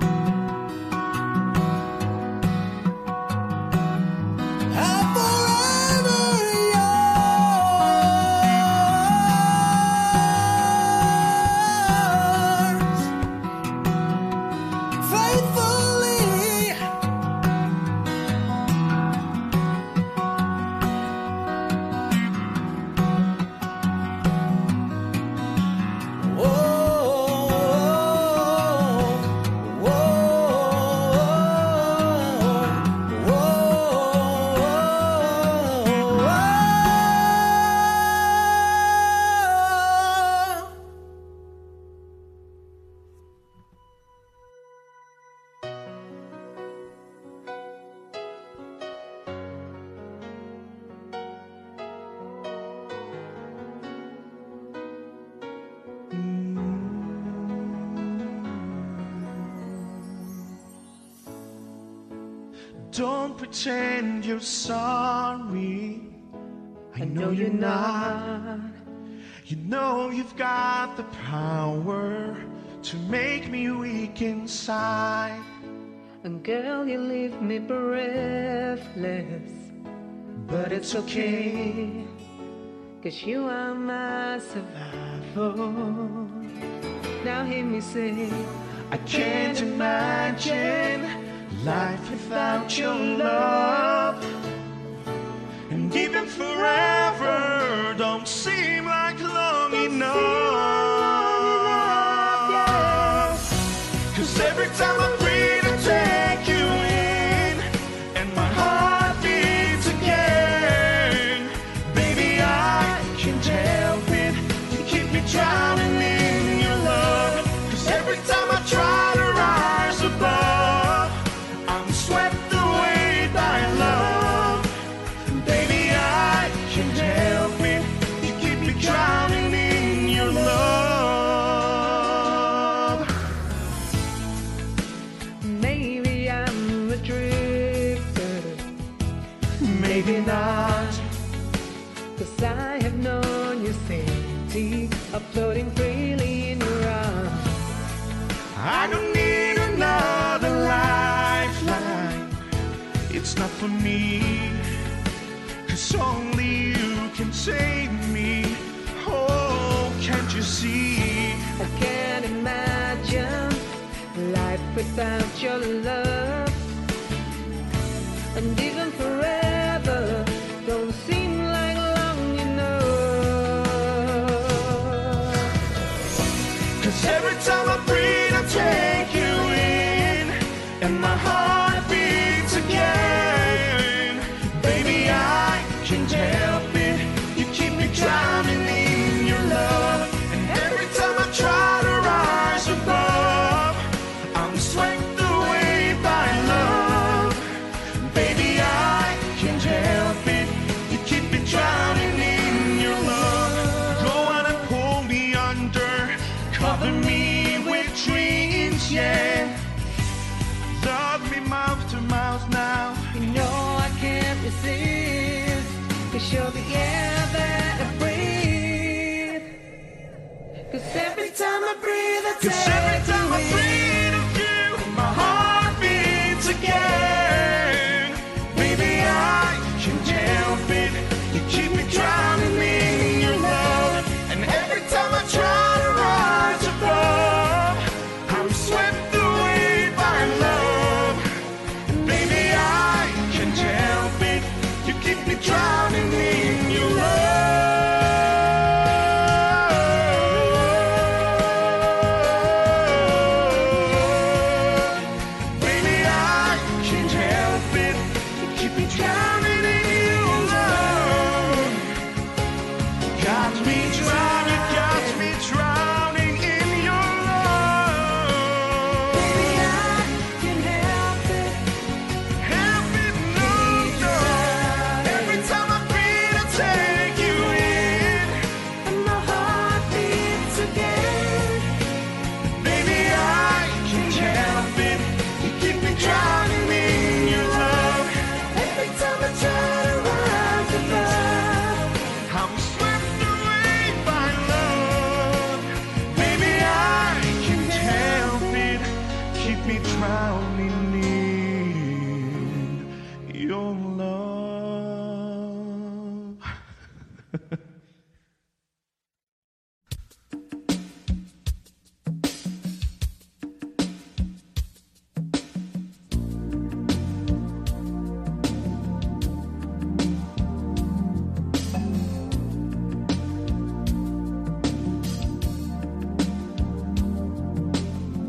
Don't pretend you're sorry. I know you're not. You know you've got the power to make me weak inside. And girl, you leave me breathless, but it's okay, cause you are my survival. Now hear me say, I can't imagine life without your love. And even forever don't seem like long enough. Cause every time I breathe I take you in, and my heart beats again. Baby, I can't help it, you keep me drowning in your love. Cause every time I try to rise above, I'm swept away by love. Baby, I can't help it, you keep me drowning in your love. Maybe I'm a drifter, maybe not, cause I have known your safety, floating freely in your arms. I don't need another lifeline, it's not for me, cause only you can save me. Oh, can't you see? I can't imagine life without your love. And even forever don't seem like long enough. Cause every time I breathe I take you in, and my heart beats again. Baby, I can't help it, you keep me drowning in your love. And every time I try to rise above, I'm swept away by love. Baby, I can't help it, you keep me drowning in your love. Go on and pull me under, cover me with dreams, yeah. Love me mouth to mouth now. You know I can't resist, cause you're the air that I breathe. Cause every time I breathe I take Cause every time I breathe of you, my heart beats again. Baby, I can't help it, you keep me drowning in your love. And every time I try to rise above, I'm swept away by love. And baby, I can't help it, you keep me drowning in your love. Baby, I can't help it, you keep me drowning in your love. Got me drowning in your love. Baby, I can't help it. Help it, no, no. Every time I breathe, I take you in, and my heart beats again. Baby, I can't help it, you keep me drowning in your love. Every time I try to rise above, I'm swept away by love. Baby, I can't help it, keep me drowning in your love.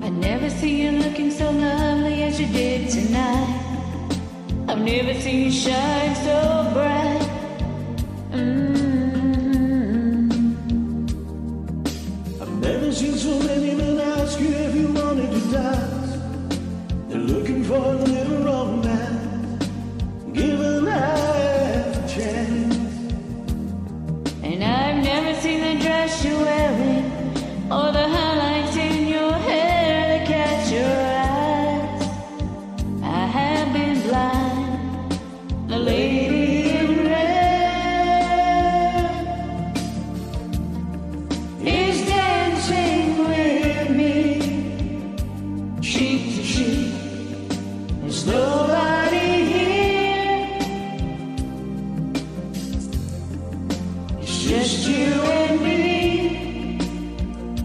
I never see you looking so lovely as you did tonight. I've never seen you shine so bright. I've never seen so many men ask you if you wanted to dance. They're looking for a little romance. Give a life a chance. And I've never seen the dress you're wearing, or the highlights in your hair that catch your eyes. I have been blind. There's nobody here. It's just you and me.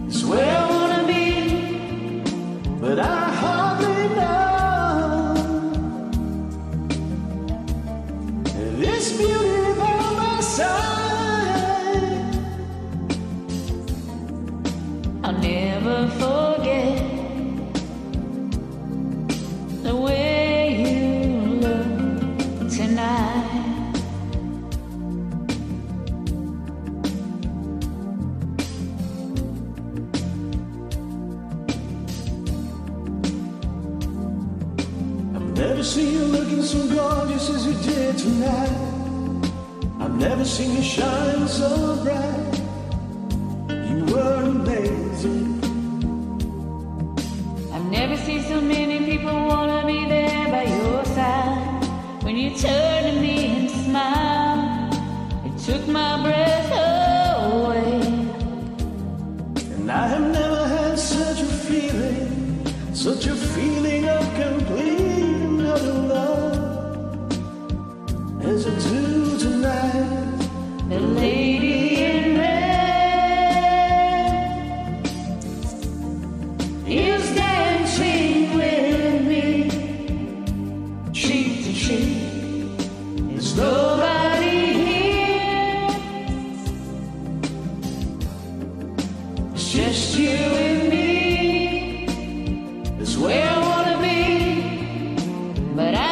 It's where I wanna be, but I hardly know this beauty by my side. I'll never forget the way. See you looking so gorgeous as you did tonight. I've never seen you shine so bright. You were amazing. I've never seen so many people wanna be there by your side. When you turned to me and smiled, it took my breath away. And I have never had such a feeling of complete. Love as I do tonight. The lady in red is dancing with me, cheek to cheek. There's nobody here. It's just you and me. That's where I wanna be, but I.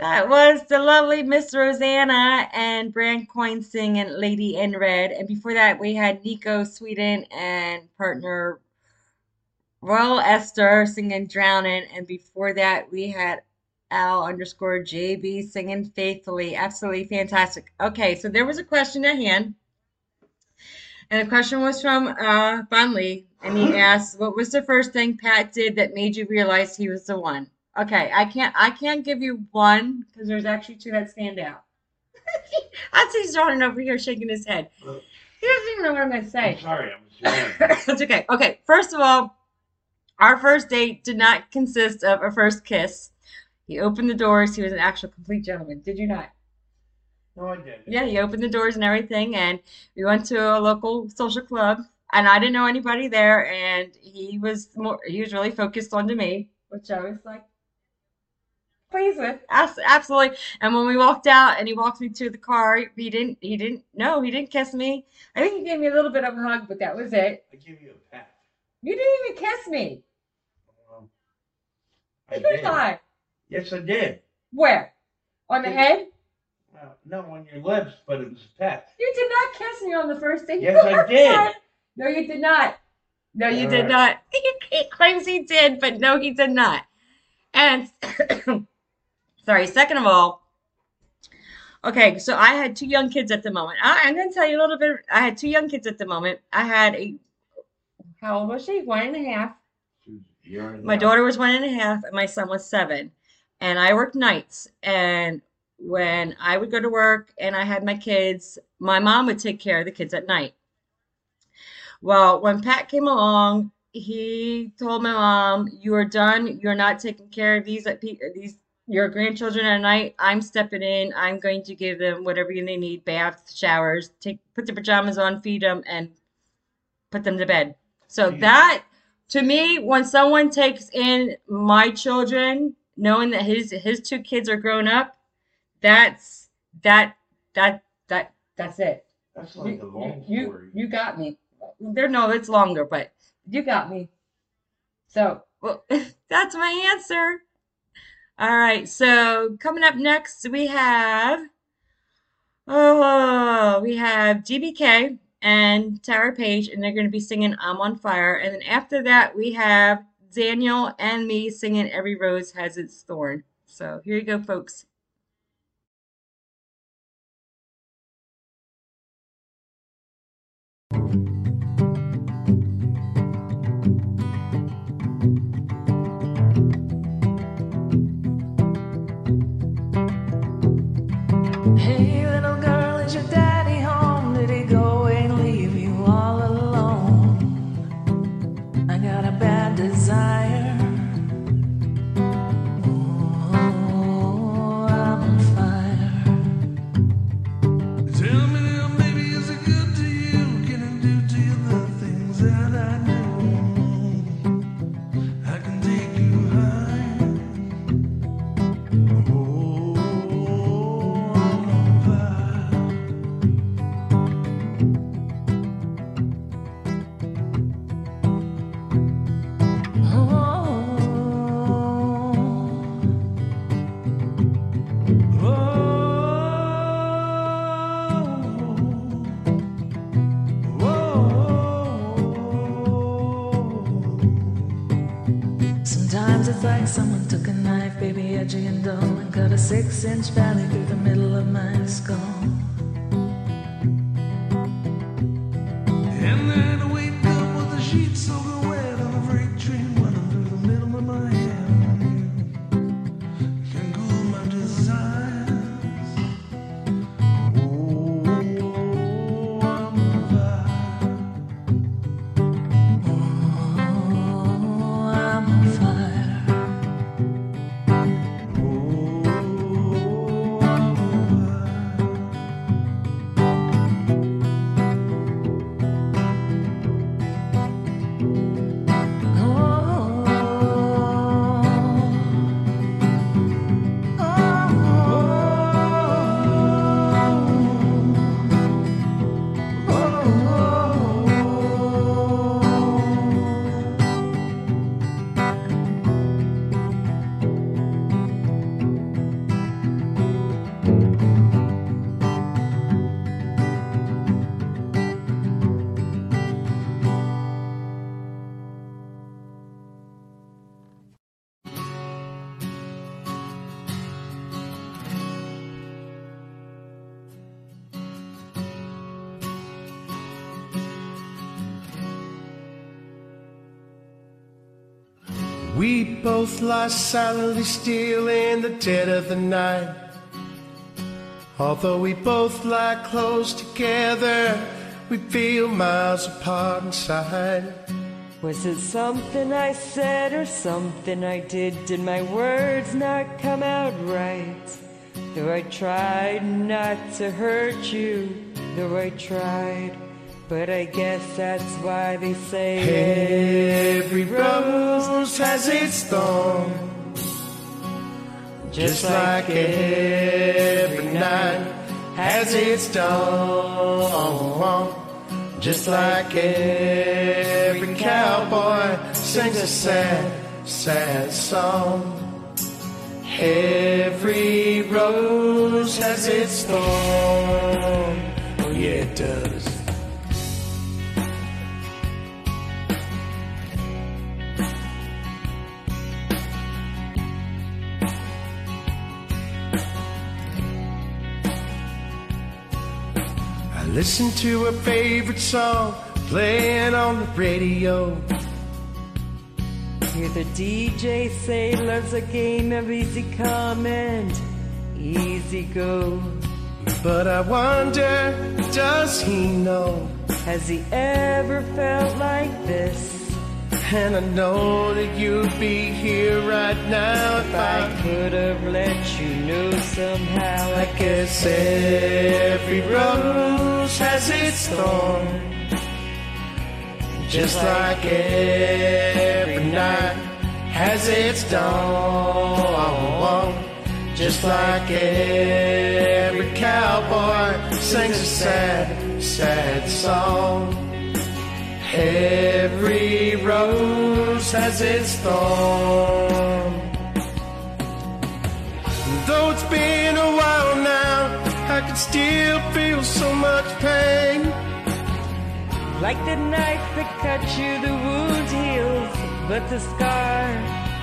That was the lovely Miss Rosanna and Brand Coyne singing Lady in Red. And before that, we had Nico Sweden and partner Royal Esther singing Drowning. And before that, we had Al underscore JB singing Faithfully. Absolutely fantastic. Okay, so there was a question at hand. And the question was from Bon Lee. And he asked, what was the first thing Pat did that made you realize he was the one? Okay, I can't give you one because there's actually two that stand out. I see Jordan over here shaking his head. He doesn't even know what I'm gonna say. I'm sorry, I'm sorry. That's okay. Okay, first of all, our first date did not consist of a first kiss. He opened the doors. He was an actual complete gentleman. Did you not? No, I didn't. Yeah, he opened the doors and everything, and we went to a local social club, and I didn't know anybody there, and he was really focused onto me, which I was like. Pleased with, absolutely. And when we walked out and he walked me to the car, he didn't kiss me. I think he gave me a little bit of a hug, but that was it. I gave you a pat. You didn't even kiss me. I did. Yes, I did. Where? On the head? Well, no, on your lips, but it was a pat. You did not kiss me on the first date. Yes, I did. No, you did not. No, you did not. He claims he did, but no, he did not. And sorry, second of all, okay, so I had two young kids at the moment. I'm going to tell you a little bit. I had two young kids at the moment. I had a, how old was she? 1.5. My daughter was 1.5, and my son was 7. And I worked nights. And when I would go to work and I had my kids, my mom would take care of the kids at night. Well, when Pat came along, he told my mom, you are done. You're not taking care of your grandchildren at night. I'm stepping in. I'm going to give them whatever they need, baths, showers, put their pajamas on, feed them, and put them to bed. So that, to me, when someone takes in my children, knowing that his two kids are grown up, that's it. That's like a long story. You got me. It's longer, but you got me. So, well, that's my answer. All right, so coming up next, we have DBK and Tara Page, and they're going to be singing I'm on Fire. And then after that, we have Daniel and me singing Every Rose Has Its Thorn. So here you go, folks. Hey, little girl, is your daddy home? Did he go and leave you all alone? I got a bad desire. Oh, I'm on fire. Tell me now, baby, is it good to you? Can it do to you the things that I do? I can take you high. It's like someone took a knife, baby, edgy and dull, and cut a 6-inch valley through the middle of my skull. And then I wake up with the sheets soaking wet on a freight train running through the middle of my hand. Can cool my desires. Oh, I'm on fire. Oh, I'm on fire. We both lie silently still in the dead of the night. Although we both lie close together, we feel miles apart inside. Was it something I said or something I did? Did my words not come out right? Though I tried not to hurt you, though I tried, but I guess that's why they say every rose has its thorn. Just like every night has its dawn. Just like every cowboy sings a sad, sad song. Every rose has its thorn. Oh yeah, it does. Listen to her favorite song playing on the radio. Hear the DJ say love's a game of easy come and easy go. But I wonder, does he know? Has he ever felt like this? And I know that you'd be here right now if I could have let you know somehow. I guess every rose has its thorn, just like every night has its dawn. Just like every cowboy sings a sad, sad song. Every rose has its thorn. Though it's been a while now, I can still feel so much pain. Like the knife that cut you, the wound heals, but the scar,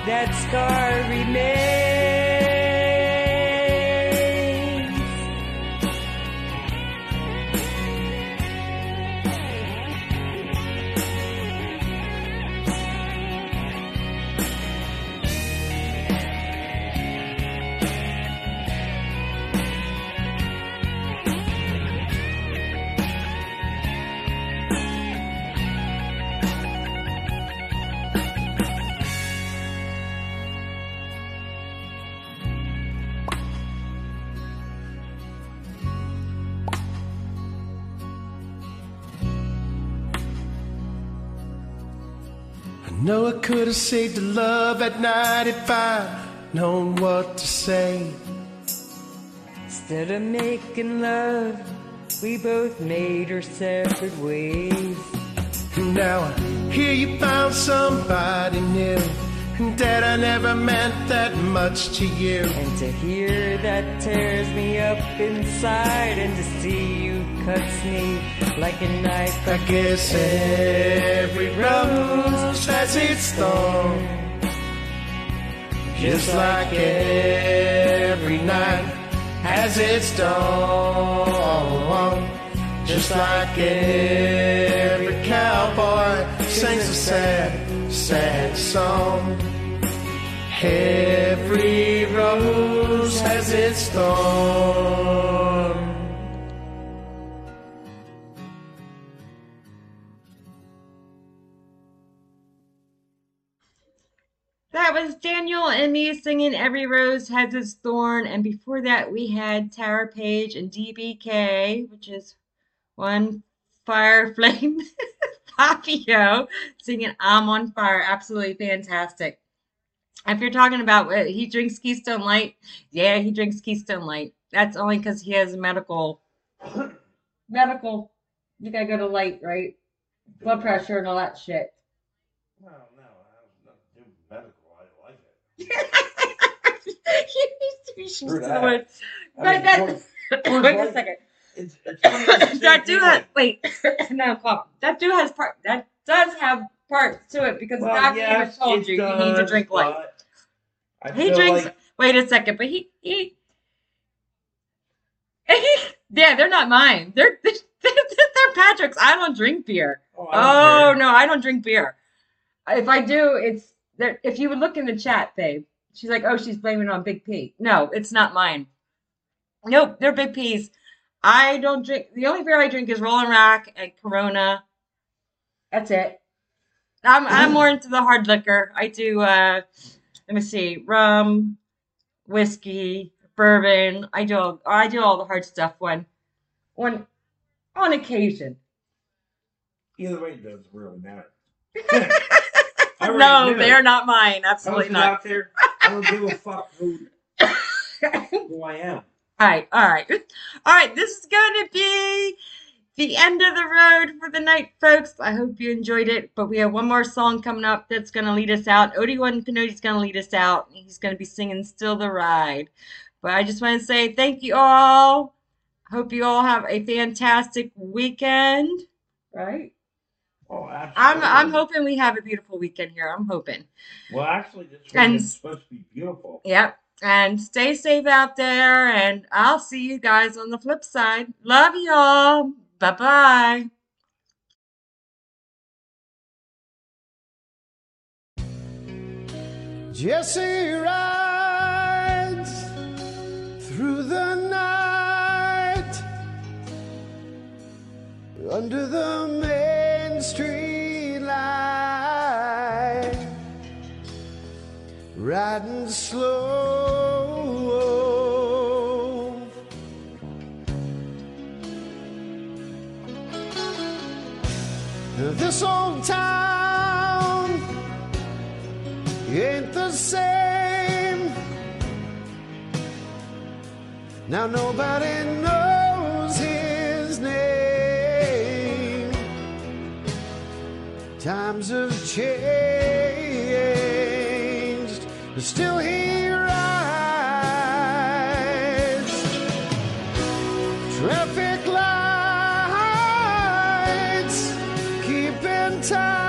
that scar remains. No, I could have saved the love at night if I'd known what to say. Instead of making love, we both made our separate ways. And now I hear you found somebody new, and that I never meant that much to you. And to hear that tears me up inside, and to see you cuts me like a knife. I guess every rose has its thorn, just like every night has its dawn. Just like every cowboy sings a sad, sad song. Every rose has its thorn. That was Daniel and me singing Every Rose Has Its Thorn. And before that, we had Tara Page and DBK, which is One Fire Flame Fabio, singing I'm on Fire. Absolutely fantastic. If you're talking about he drinks Keystone Light, yeah, he drinks Keystone Light. That's only because he has medical, you got to go to light, right? Blood pressure and all that shit. No, no, I have nothing to do with medical. That do has part. That does have parts to it because Doc even told you you need to drink light. He drinks. Like... Wait a second, but he yeah, they're not mine. They're Patrick's. I don't drink beer. I don't drink beer. If I do, it's. If you would look in the chat, babe, she's like, oh, she's blaming it on Big P. No, it's not mine. Nope, they're Big P's. I don't drink. The only beer I drink is Rolling Rock and Corona. That's it. I'm more into the hard liquor. I do, let me see, rum, whiskey, bourbon. I do all the hard stuff on occasion. Either way, it doesn't really matter. No, they are not mine. Absolutely not. Out there, I don't give a fuck who I am. All right. This is going to be the end of the road for the night, folks. I hope you enjoyed it. But we have one more song coming up that's going to lead us out. Obi-Wan Kenobi's going to lead us out. He's going to be singing "Still the Ride." But I just want to say thank you all. Hope you all have a fantastic weekend. Right. Oh, I'm hoping we have a beautiful weekend here. I'm hoping. Well, actually, this weekend is supposed to be beautiful. Yep. And stay safe out there. And I'll see you guys on the flip side. Love y'all. Bye-bye. Jesse rides through the night under the street light. riding slow. This old town ain't the same now. Nobody knows his name. Times have changed, but still he rides. Traffic lights keep in time.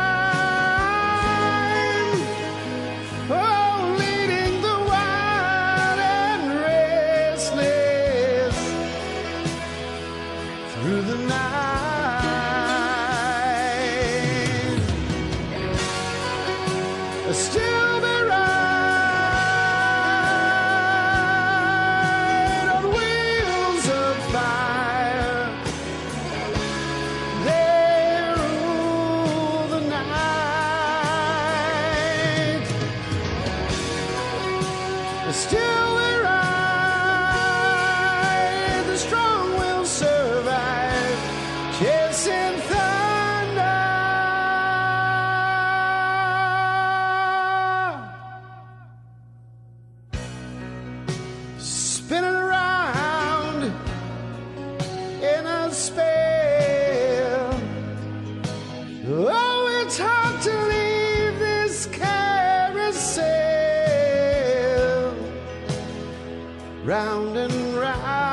Round and round.